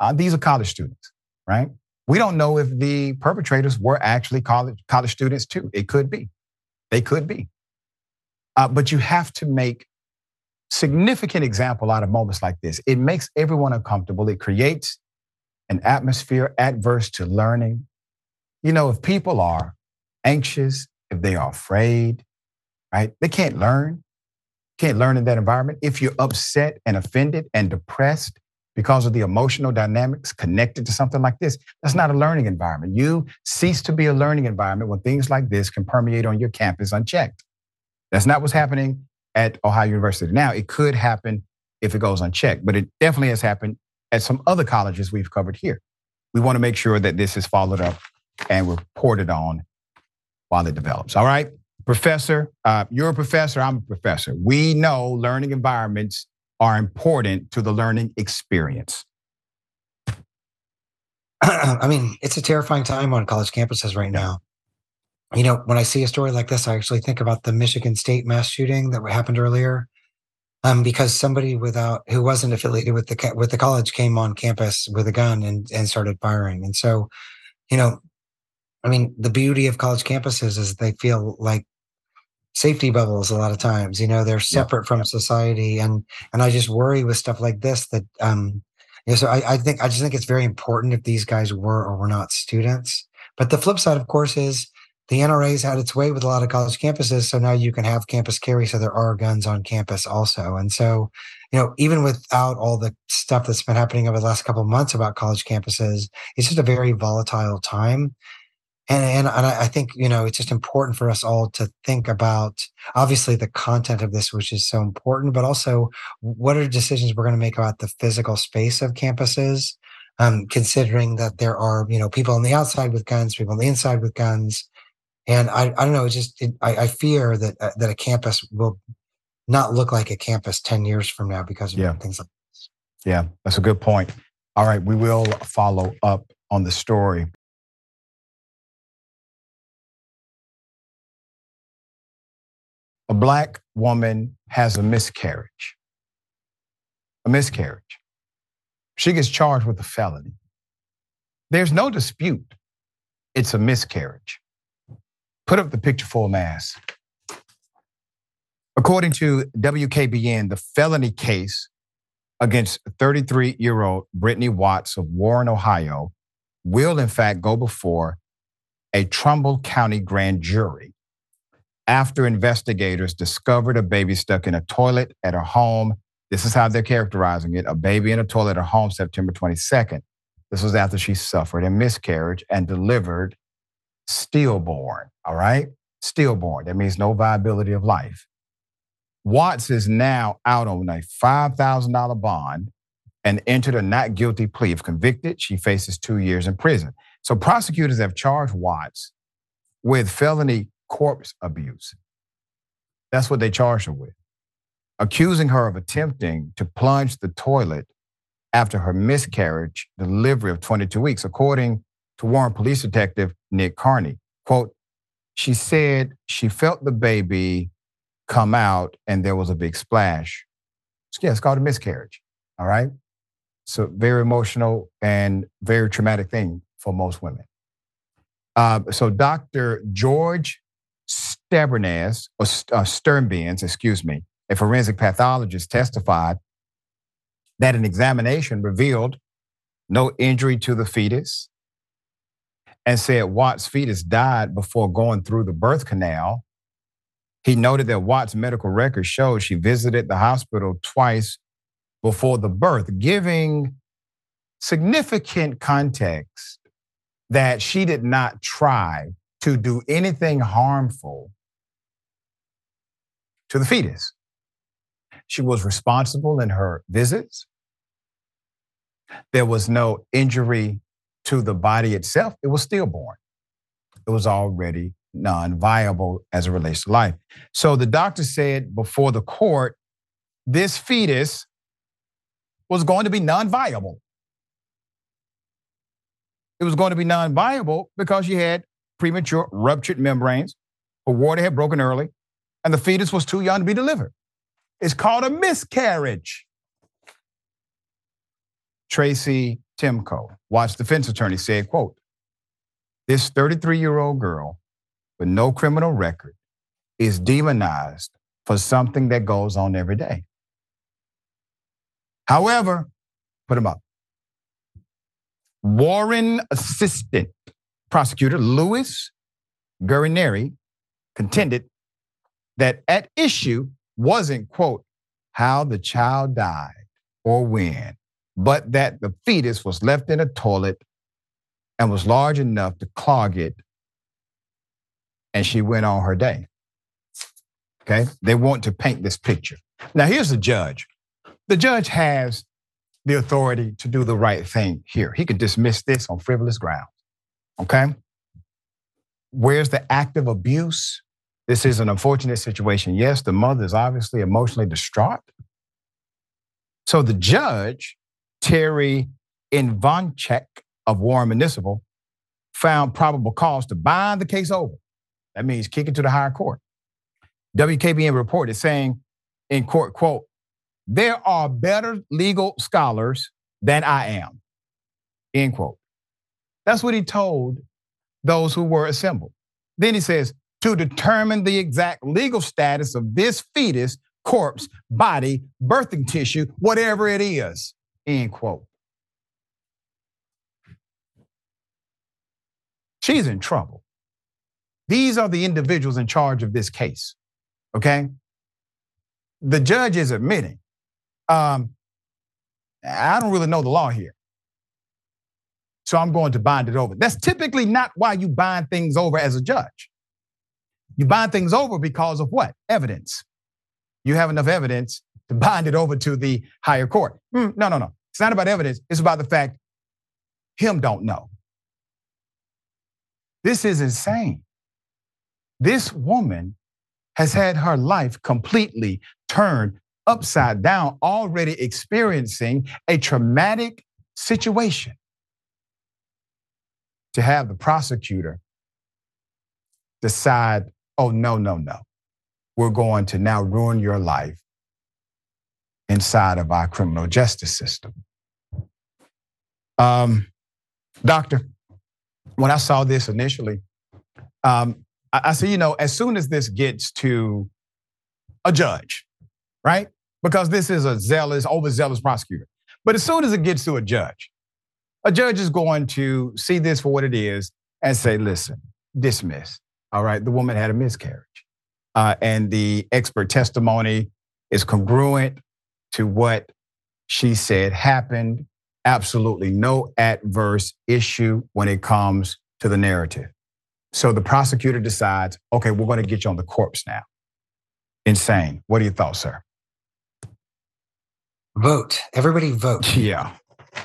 Uh, these are college students, right? We don't know if the perpetrators were actually college college students too. It could be, they could be. Uh, but you have to make significant example out of moments like this. It makes everyone uncomfortable. It creates an atmosphere adverse to learning. You know, if people are anxious, if they are afraid, right? They can't learn, can't learn in that environment. If you're upset and offended and depressed because of the emotional dynamics connected to something like this, that's not a learning environment. You cease to be a learning environment when things like this can permeate on your campus unchecked. That's not what's happening at Ohio University. Now, it could happen if it goes unchecked, but it definitely has happened at some other colleges we've covered here. We want to make sure that this is followed up and reported on while it develops. All right, professor, uh, you're a professor, I'm a professor. We know learning environments are important to the learning experience? I mean, it's a terrifying time on college campuses right now. You know, when I see a story like this, I actually think about the Michigan State mass shooting that happened earlier, um, because somebody without who wasn't affiliated with the with the college came on campus with a gun and and started firing. And so, you know, I mean, the beauty of college campuses is they feel like safety bubbles a lot of times. You know, they're separate yeah. from society, and and I just worry with stuff like this that. Um, Yeah, so I, I think I just think it's very important if these guys were or were not students. But the flip side, of course, is the N R A's had its way with a lot of college campuses. So now you can have campus carry. So there are guns on campus also. And so, you know, even without all the stuff that's been happening over the last couple of months about college campuses, it's just a very volatile time. And, and and I think, you know, it's just important for us all to think about, obviously, the content of this, which is so important, but also what are decisions we're going to make about the physical space of campuses, um, considering that there are, you know, people on the outside with guns, people on the inside with guns. And I, I don't know, it's just it, I, I fear that uh, that a campus will not look like a campus ten years from now because of yeah. things like this. Yeah, that's a good point. All right, we will follow up on the story. A Black woman has a miscarriage, a miscarriage. She gets charged with a felony. There's no dispute. It's a miscarriage. Put up the picture for mass. According to W K B N, the felony case against thirty-three-year-old Brittany Watts of Warren, Ohio, will in fact go before a Trumbull County grand jury after investigators discovered a baby stuck in a toilet at her home. This is how they're characterizing it, a baby in a toilet at her home September twenty-second. This was after she suffered a miscarriage and delivered stillborn, all right? Stillborn, that means no viability of life. Watts is now out on a five thousand dollars bond and entered a not guilty plea. If convicted, she faces two years in prison. So prosecutors have charged Watts with felony corpse abuse. That's what they charged her with, accusing her of attempting to plunge the toilet after her miscarriage delivery of twenty-two weeks. According to Warren Police Detective Nick Carney, quote, she said she felt the baby come out and there was a big splash. Yeah, it's called a miscarriage, all right? So very emotional and very traumatic thing for most women. Uh, so Doctor George Sternbins, or Sternbins, excuse me, a forensic pathologist, testified that an examination revealed no injury to the fetus and said Watts' fetus died before going through the birth canal. He noted that Watts' medical records showed she visited the hospital twice before the birth, giving significant context that she did not try to do anything harmful to the fetus. She was responsible in her visits. There was no injury to the body itself. It was stillborn. It was already non-viable as it relates to life. So the doctor said before the court, this fetus was going to be non-viable. It was going to be non-viable because she had premature ruptured membranes, her water had broken early, and the fetus was too young to be delivered. It's called a miscarriage. Tracy Timko, Watts' defense attorney, said, quote, this thirty-three-year-old girl with no criminal record is demonized for something that goes on every day. However, put him up. Warren Assistant Prosecutor Louis Guarneri contended that at issue wasn't, quote, how the child died or when, but that the fetus was left in a toilet and was large enough to clog it, and she went on her day. Okay? They want to paint this picture. Now, here's the judge. The judge has the authority to do the right thing here. He could dismiss this on frivolous grounds, okay? Where's the act of abuse? This is an unfortunate situation. Yes, the mother is obviously emotionally distraught. So the judge, Terry Ivanchek of Warren Municipal, found probable cause to bind the case over. That means kick it to the higher court. W K B N reported saying in court, quote, "There are better legal scholars than I am," end quote. That's what he told those who were assembled. Then he says, "To determine the exact legal status of this fetus, corpse, body, birthing tissue, whatever it is," end quote. She's in trouble. These are the individuals in charge of this case, okay? The judge is admitting, um, I don't really know the law here, so I'm going to bind it over. That's typically not why you bind things over as a judge. You bind things over because of what? Evidence. You have enough evidence to bind it over to the higher court. Mm, no, no, no. It's not about evidence. It's about the fact him don't know. This is insane. This woman has had her life completely turned upside down, already experiencing a traumatic situation. To have the prosecutor decide, oh, no, no, no, we're going to now ruin your life inside of our criminal justice system. Um, doctor, when I saw this initially, um, I said, you know, as soon as this gets to a judge, right? Because this is a zealous, overzealous prosecutor. But as soon as it gets to a judge, a judge is going to see this for what it is and say, listen, dismiss. All right, the woman had a miscarriage. Uh, and the expert testimony is congruent to what she said happened. Absolutely no adverse issue when it comes to the narrative. So the prosecutor decides, okay, we're going to get you on the corpse now. Insane. What are your thoughts, sir? Vote. Everybody vote. Yeah.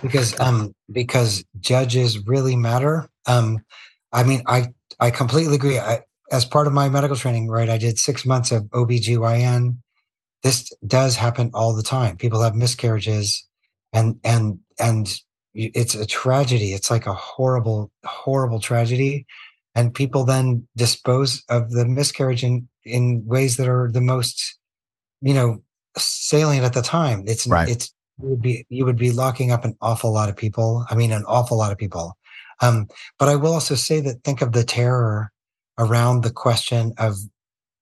Because um because judges really matter. Um, I mean, I I completely agree. I, as part of my medical training, right, I did six months of O B G Y N. This does happen all the time. People have miscarriages, and and and it's a tragedy. It's like a horrible, horrible tragedy. And people then dispose of the miscarriage in, in ways that are the most, you know, salient at the time. It's right. It's it would be you would be locking up an awful lot of people. I mean, an awful lot of people. Um, but I will also say that think of the terror around the question of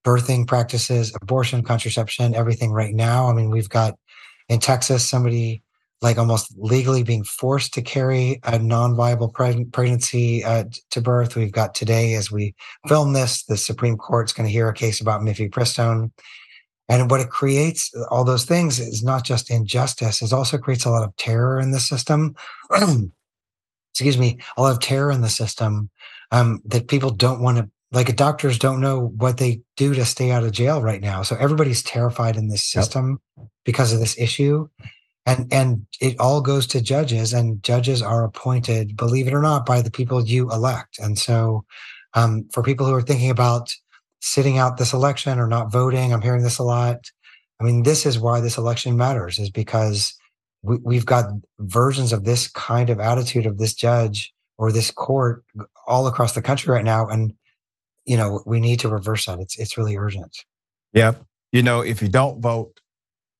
birthing practices, abortion, contraception, everything right now. I mean, we've got in Texas somebody like almost legally being forced to carry a non-viable pregnancy uh, to birth. We've got today, as we film this, the Supreme Court's going to hear a case about mifepristone. And what it creates, all those things, is not just injustice. It also creates a lot of terror in the system. Excuse me, a lot of terror in the system um, that people don't want to, like doctors don't know what they do to stay out of jail right now. So everybody's terrified in this system yep. because of this issue. And and it all goes to judges, and judges are appointed, believe it or not, by the people you elect. And so um, for people who are thinking about sitting out this election or not voting, I'm hearing this a lot. I mean, this is why this election matters, is because we, we've got versions of this kind of attitude of this judge or this court all across the country right now. And, you know, we need to reverse that. It's, it's really urgent. Yep. You know, if you don't vote,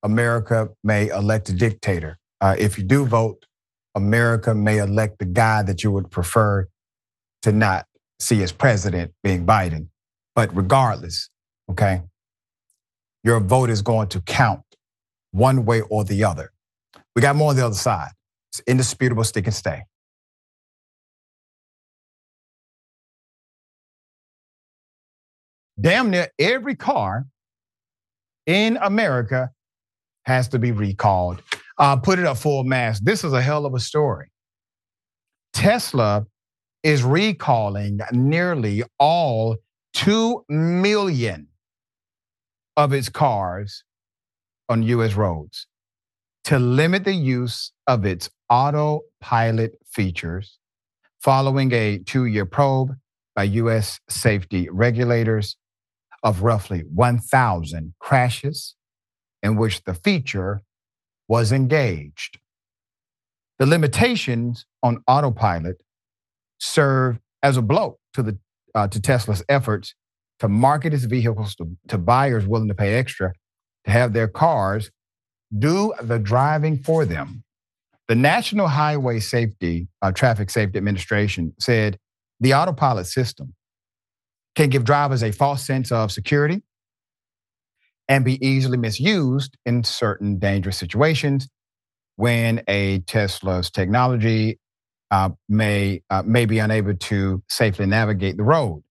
America may elect a dictator. Uh, if you do vote, America may elect the guy that you would prefer to not see as president, being Biden. But regardless, okay, your vote is going to count one way or the other. We got more on the other side. It's indisputable, stick and stay. Damn near every car in America has to be recalled. Uh, put it up full mass. This is a hell of a story. Tesla is recalling nearly all two million of its cars on U S roads to limit the use of its autopilot features following a two-year probe by U S safety regulators of roughly one thousand crashes in which the feature was engaged. The limitations on autopilot serve as a blow to the uh, to Tesla's efforts to market its vehicles to, to buyers willing to pay extra to have their cars do the driving for them. The National Highway Safety, uh, Traffic Safety Administration said the autopilot system can give drivers a false sense of security and be easily misused in certain dangerous situations when a Tesla's technology uh, may, uh, may be unable to safely navigate the road.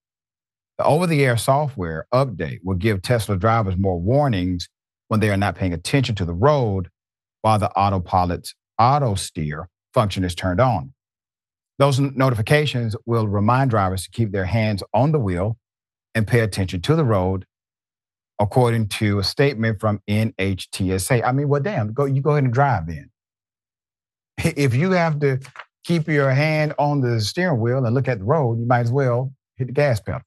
The over-the-air software update will give Tesla drivers more warnings when they are not paying attention to the road while the autopilot's auto steer function is turned on. Those notifications will remind drivers to keep their hands on the wheel and pay attention to the road, according to a statement from N H T S A. I mean, well, damn, go you go ahead and drive then. If you have to keep your hand on the steering wheel and look at the road, you might as well hit the gas pedal.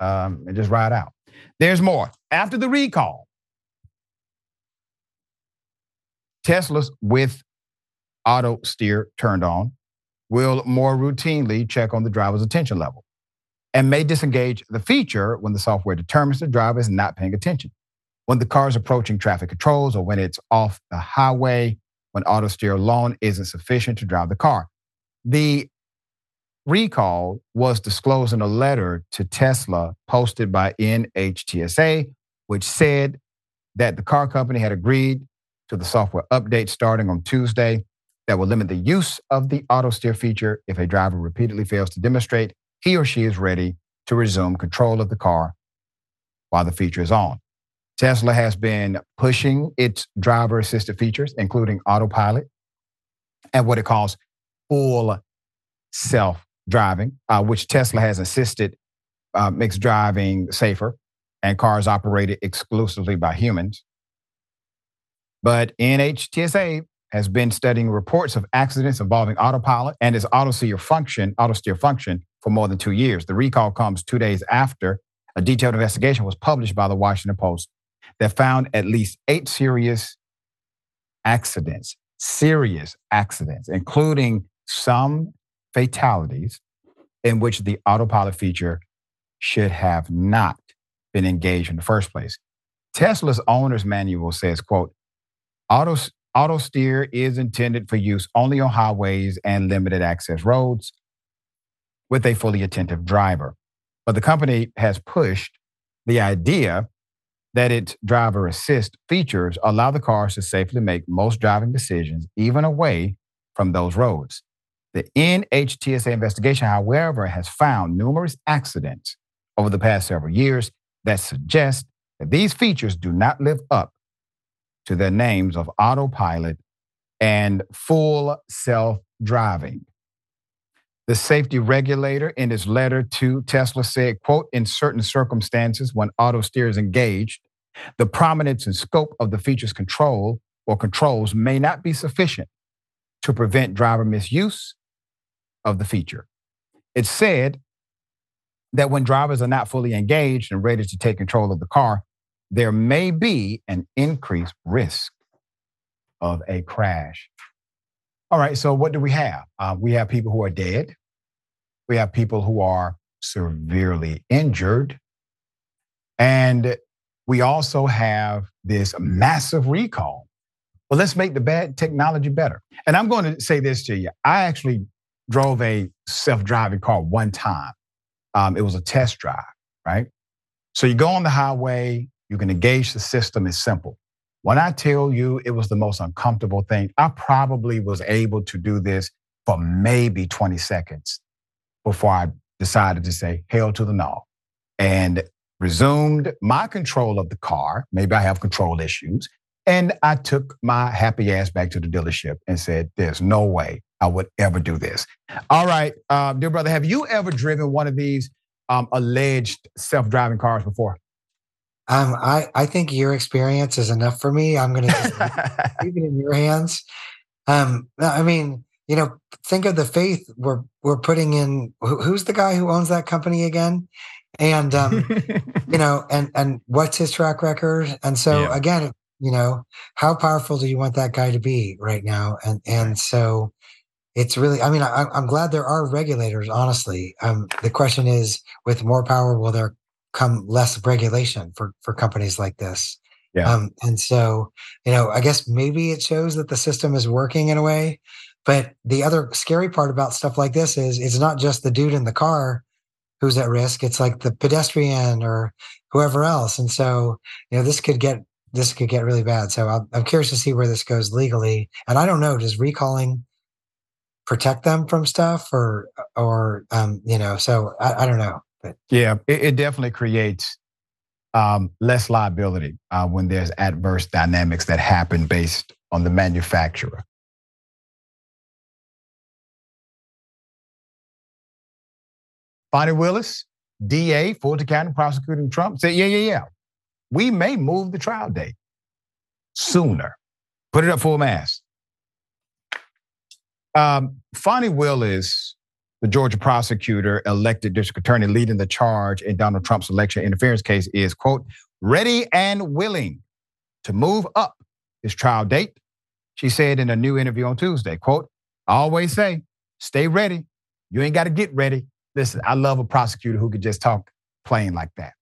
Um, and just ride out. There's more. After the recall, Teslas with auto steer turned on will more routinely check on the driver's attention level and may disengage the feature when the software determines the driver is not paying attention. When the car is approaching traffic controls or when it's off the highway, when auto steer alone isn't sufficient to drive the car. The recall was disclosed in a letter to Tesla posted by N H T S A, which said that the car company had agreed to the software update starting on Tuesday that will limit the use of the auto steer feature if a driver repeatedly fails to demonstrate he or she is ready to resume control of the car while the feature is on. Tesla has been pushing its driver assisted features, including autopilot and what it calls full self driving, uh, which Tesla has insisted uh, makes driving safer and cars operated exclusively by humans. But N H T S A has been studying reports of accidents involving autopilot and its auto steer function, auto steer function for more than two years. The recall comes two days after a detailed investigation was published by the Washington Post that found at least eight serious accidents, serious accidents, including some fatalities in which the autopilot feature should have not been engaged in the first place. Tesla's owner's manual says, quote, auto, auto steer is intended for use only on highways and limited access roads with a fully attentive driver. But the company has pushed the idea that its driver assist features allow the cars to safely make most driving decisions, even away from those roads. The N H T S A investigation, however, has found numerous accidents over the past several years that suggest that these features do not live up to their names of autopilot and full self-driving. The safety regulator in his letter to Tesla said, quote, in certain circumstances when auto steer is engaged, the prominence and scope of the feature's control or controls may not be sufficient to prevent driver misuse of the feature. It said that when drivers are not fully engaged and ready to take control of the car, there may be an increased risk of a crash. All right, so what do we have? Uh, we have people who are dead. We have people who are severely injured. And we also have this massive recall. Well, let's make the bad technology better. And I'm going to say this to you. I actually drove a self-driving car one time. Um, it was a test drive, right? So you go on the highway, you can engage the system, it's simple. When I tell you it was the most uncomfortable thing, I probably was able to do this for maybe twenty seconds before I decided to say, hell to the no, and resumed my control of the car. Maybe I have control issues. And I took my happy ass back to the dealership and said, there's no way I would ever do this. All right, uh, dear brother, have you ever driven one of these um, alleged self-driving cars before? Um, I, I think your experience is enough for me. I'm going to leave it in your hands. Um, I mean, you know, think of the faith we're we're putting in. Who's the guy who owns that company again? And, um, you know, and, and what's his track record? And so, yeah. again, you know, how powerful do you want that guy to be right now? And and so it's really, I mean, I, I'm glad there are regulators, honestly. Um, the question is, with more power, will there come less regulation for, for companies like this? Yeah. Um, and so, you know, I guess maybe it shows that the system is working in a way. But the other scary part about stuff like this is it's not just the dude in the car who's at risk. It's like the pedestrian or whoever else. And so, you know, this could get this could get really bad. So I'm, I'm curious to see where this goes legally. And I don't know, does recalling protect them from stuff or, or um, you know, so I, I don't know. But yeah, it, it definitely creates um, less liability uh, when there's adverse dynamics that happen based on the manufacturer. Bonnie Willis, D A, Fulton County, prosecuting Trump, said, yeah, yeah, yeah. We may move the trial date sooner. Put it up full mass. Um, Bonnie Willis, the Georgia prosecutor, elected district attorney leading the charge in Donald Trump's election interference case, is, quote, ready and willing to move up his trial date. She said in a new interview on Tuesday, quote, I always say, stay ready. You ain't got to get ready. Listen, I love a prosecutor who could just talk plain like that.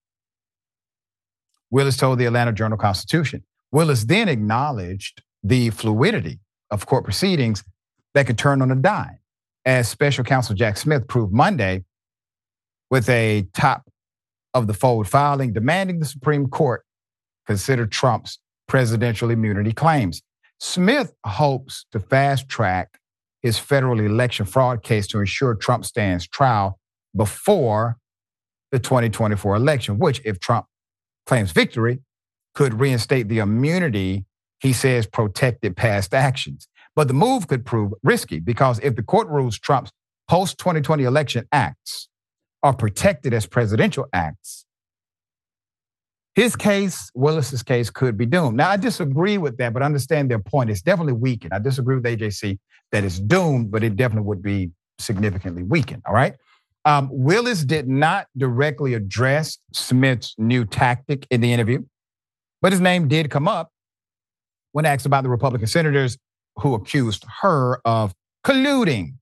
Willis told the Atlanta Journal-Constitution. Willis then acknowledged the fluidity of court proceedings that could turn on a dime, as special counsel Jack Smith proved Monday with a top-of-the-fold filing demanding the Supreme Court consider Trump's presidential immunity claims. Smith hopes to fast-track his federal election fraud case to ensure Trump stands trial before the twenty twenty-four election, which, if Trump claims victory, could reinstate the immunity he says protected past actions. But the move could prove risky because if the court rules Trump's post-twenty twenty election acts are protected as presidential acts, his case, Willis's case, could be doomed. Now, I disagree with that, but understand their point. It's definitely weakened. I disagree with A J C that it's doomed, but it definitely would be significantly weakened, all right? Um, Willis did not directly address Smith's new tactic in the interview, but his name did come up when asked about the Republican senators who accused her of colluding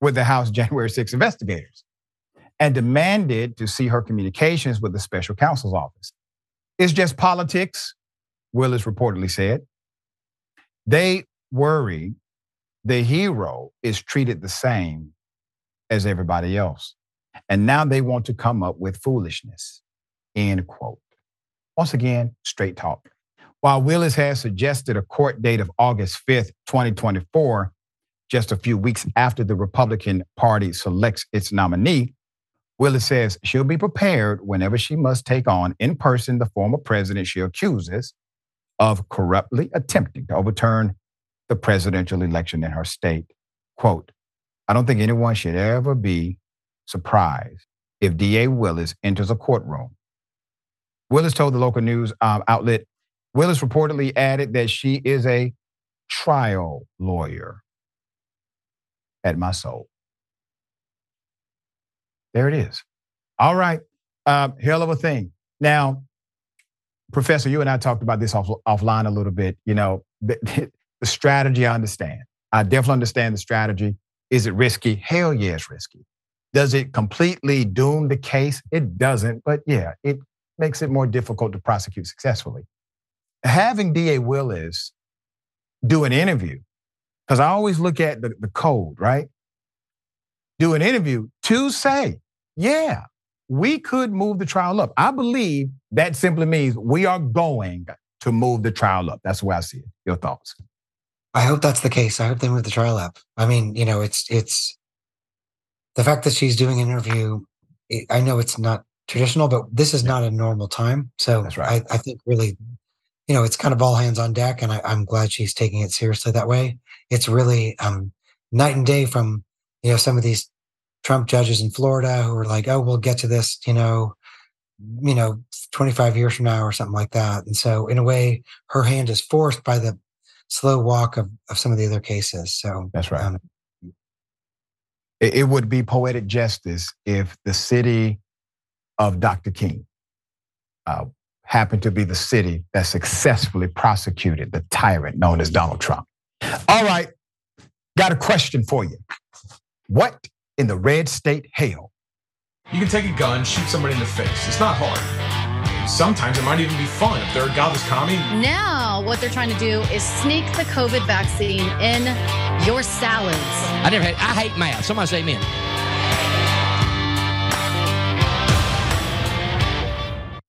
with the House January sixth investigators and demanded to see her communications with the special counsel's office. It's just politics, Willis reportedly said. They worry the hero is treated the same as everybody else. And now they want to come up with foolishness, end quote. Once again, straight talk. While Willis has suggested a court date of August fifth, twenty twenty-four, just a few weeks after the Republican Party selects its nominee, Willis says she'll be prepared whenever she must take on in person the former president she accuses of corruptly attempting to overturn the presidential election in her state. Quote, I don't think anyone should ever be surprised if D A Willis enters a courtroom. Willis told the local news um, outlet, Willis reportedly added that she is a trial lawyer at my soul. There it is. All right, um, hell of a thing. Now, Professor, you and I talked about this off, offline a little bit. You know, the, the strategy, I understand. I definitely understand the strategy. Is it risky? Hell yeah, it's risky. Does it completely doom the case? It doesn't, but yeah, it makes it more difficult to prosecute successfully. Having D A Willis do an interview, because I always look at the, the code, right? Do an interview to say, yeah, we could move the trial up. I believe that simply means we are going to move the trial up. That's the way I see it. Your thoughts? I hope that's the case. I hope they move the trial up. I mean, you know, it's it's the fact that she's doing an interview. It, I know it's not traditional, but this is not a normal time. So that's right. I, I think really, you know, it's kind of all hands on deck, and I, I'm glad she's taking it seriously that way. It's really um, night and day from, you know, some of these Trump judges in Florida who are like, oh, we'll get to this, you know, you know, twenty-five years from now or something like that. And so in a way, her hand is forced by the slow walk of, of some of the other cases. So that's right. Um, it, it would be poetic justice if the city of Doctor King uh, happened to be the city that successfully prosecuted the tyrant known as Donald Trump. All right, got a question for you. What in the red state hell? You can take a gun, shoot somebody in the face. It's not hard. Sometimes it might even be fun if they're a godless commie. Now what they're trying to do is sneak the COVID vaccine in your salads. I never had, I hate math. Somebody say amen.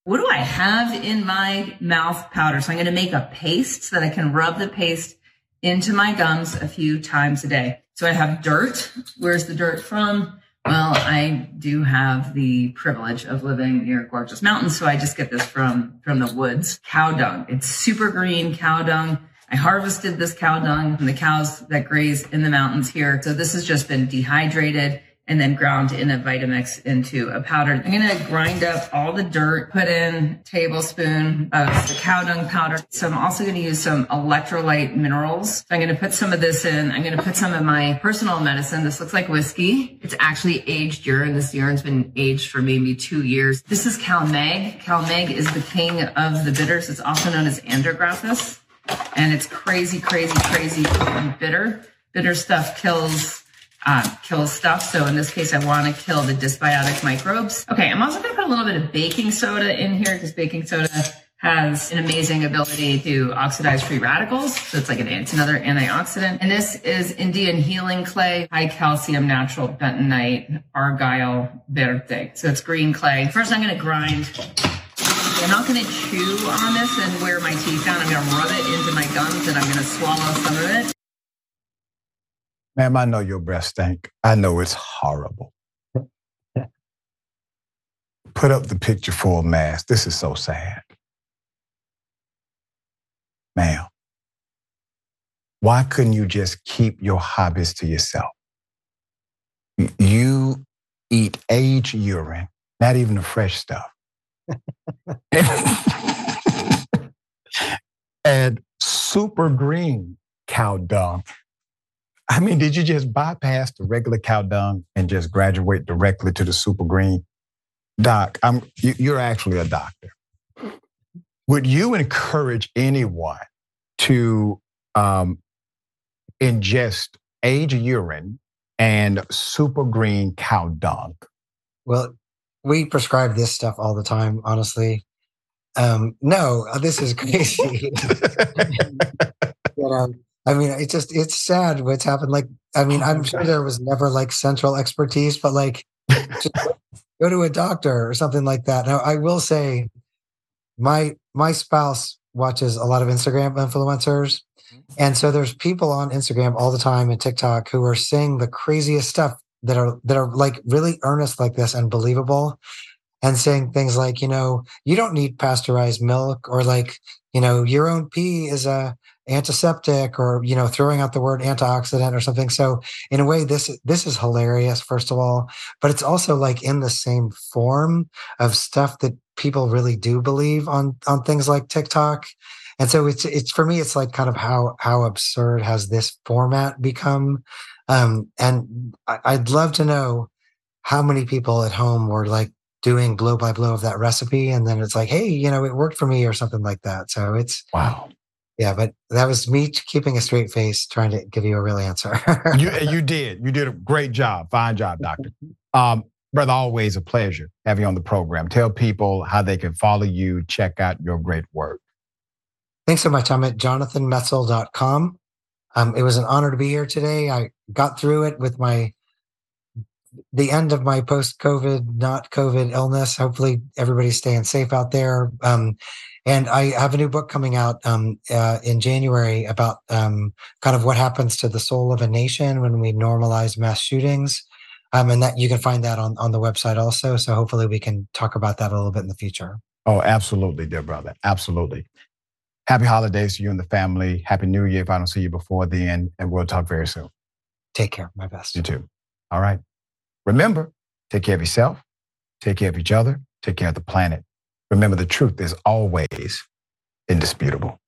What do I have in my mouth powder? So I'm going to make a paste so that I can rub the paste into my gums a few times a day. So I have dirt. Where's the dirt from? Well, I do have the privilege of living near gorgeous mountains, so I just get this from, from the woods. Cow dung. It's super green cow dung. I harvested this cow dung from the cows that graze in the mountains here. So this has just been dehydrated and then ground in a Vitamix into a powder. I'm gonna grind up all the dirt, put in a tablespoon of the cow dung powder. So I'm also gonna use some electrolyte minerals. So I'm gonna put some of this in. I'm gonna put some of my personal medicine. This looks like whiskey. It's actually aged urine. This urine's been aged for maybe two years. This is CalMag. CalMag is the king of the bitters. It's also known as Andrographis. And it's crazy, crazy, crazy bitter. Bitter stuff kills Uh, kill stuff. So in this case, I want to kill the dysbiotic microbes. Okay, I'm also going to put a little bit of baking soda in here because baking soda has an amazing ability to oxidize free radicals. So it's like an, it's another antioxidant. And this is Indian healing clay, high calcium, natural bentonite, argyle verde. So it's green clay. First, I'm going to grind. I'm not going to chew on this and wear my teeth down. I'm going to rub it into my gums and I'm going to swallow some of it. Ma'am, I know your breath stink. I know it's horrible. Put up the picture for a mask. This is so sad. Ma'am, why couldn't you just keep your hobbies to yourself? You eat aged urine, not even the fresh stuff. And super green cow dung. I mean, did you just bypass the regular cow dung and just graduate directly to the super green? Doc, I'm, you're actually a doctor. Would you encourage anyone to um, ingest aged urine and super green cow dung? Well, we prescribe this stuff all the time, honestly. Um, no, this is crazy. you know? I mean, it's just, it's sad what's happened. Like, I mean, I'm sure there was never like central expertise, but like just go to a doctor or something like that. Now, I will say my, my spouse watches a lot of Instagram influencers. And so there's people on Instagram all the time and TikTok who are saying the craziest stuff that are, that are like really earnest like this and believable and saying things like, you know, you don't need pasteurized milk or like, you know, your own pee is a antiseptic or, you know, throwing out the word antioxidant or something. So in a way, this, this is hilarious, first of all, but it's also like in the same form of stuff that people really do believe on, on things like TikTok. And so it's, it's for me, it's like kind of how, how absurd has this format become? Um, and I, I'd love to know how many people at home were like doing blow by blow of that recipe. And then it's like, hey, you know, it worked for me or something like that. So it's, wow. Yeah, but that was me keeping a straight face, trying to give you a real answer. you, you did. You did a great job. Fine job, doctor. Um, brother, always a pleasure having you on the program. Tell people how they can follow you, check out your great work. Thanks so much. I'm at jonathan metzl dot com. Um, it was an honor to be here today. I got through it with my the end of my post-COVID, not COVID illness. Hopefully everybody's staying safe out there. Um, And I have a new book coming out um, uh, in January about um, kind of what happens to the soul of a nation when we normalize mass shootings. Um, and that you can find that on, on the website also. So hopefully we can talk about that a little bit in the future. Oh, absolutely, dear brother. Absolutely. Happy holidays to you and the family. Happy New Year if I don't see you before then. And we'll talk very soon. Take care. My best. You too. All right. Remember, take care of yourself. Take care of each other. Take care of the planet. Remember, the truth is always indisputable.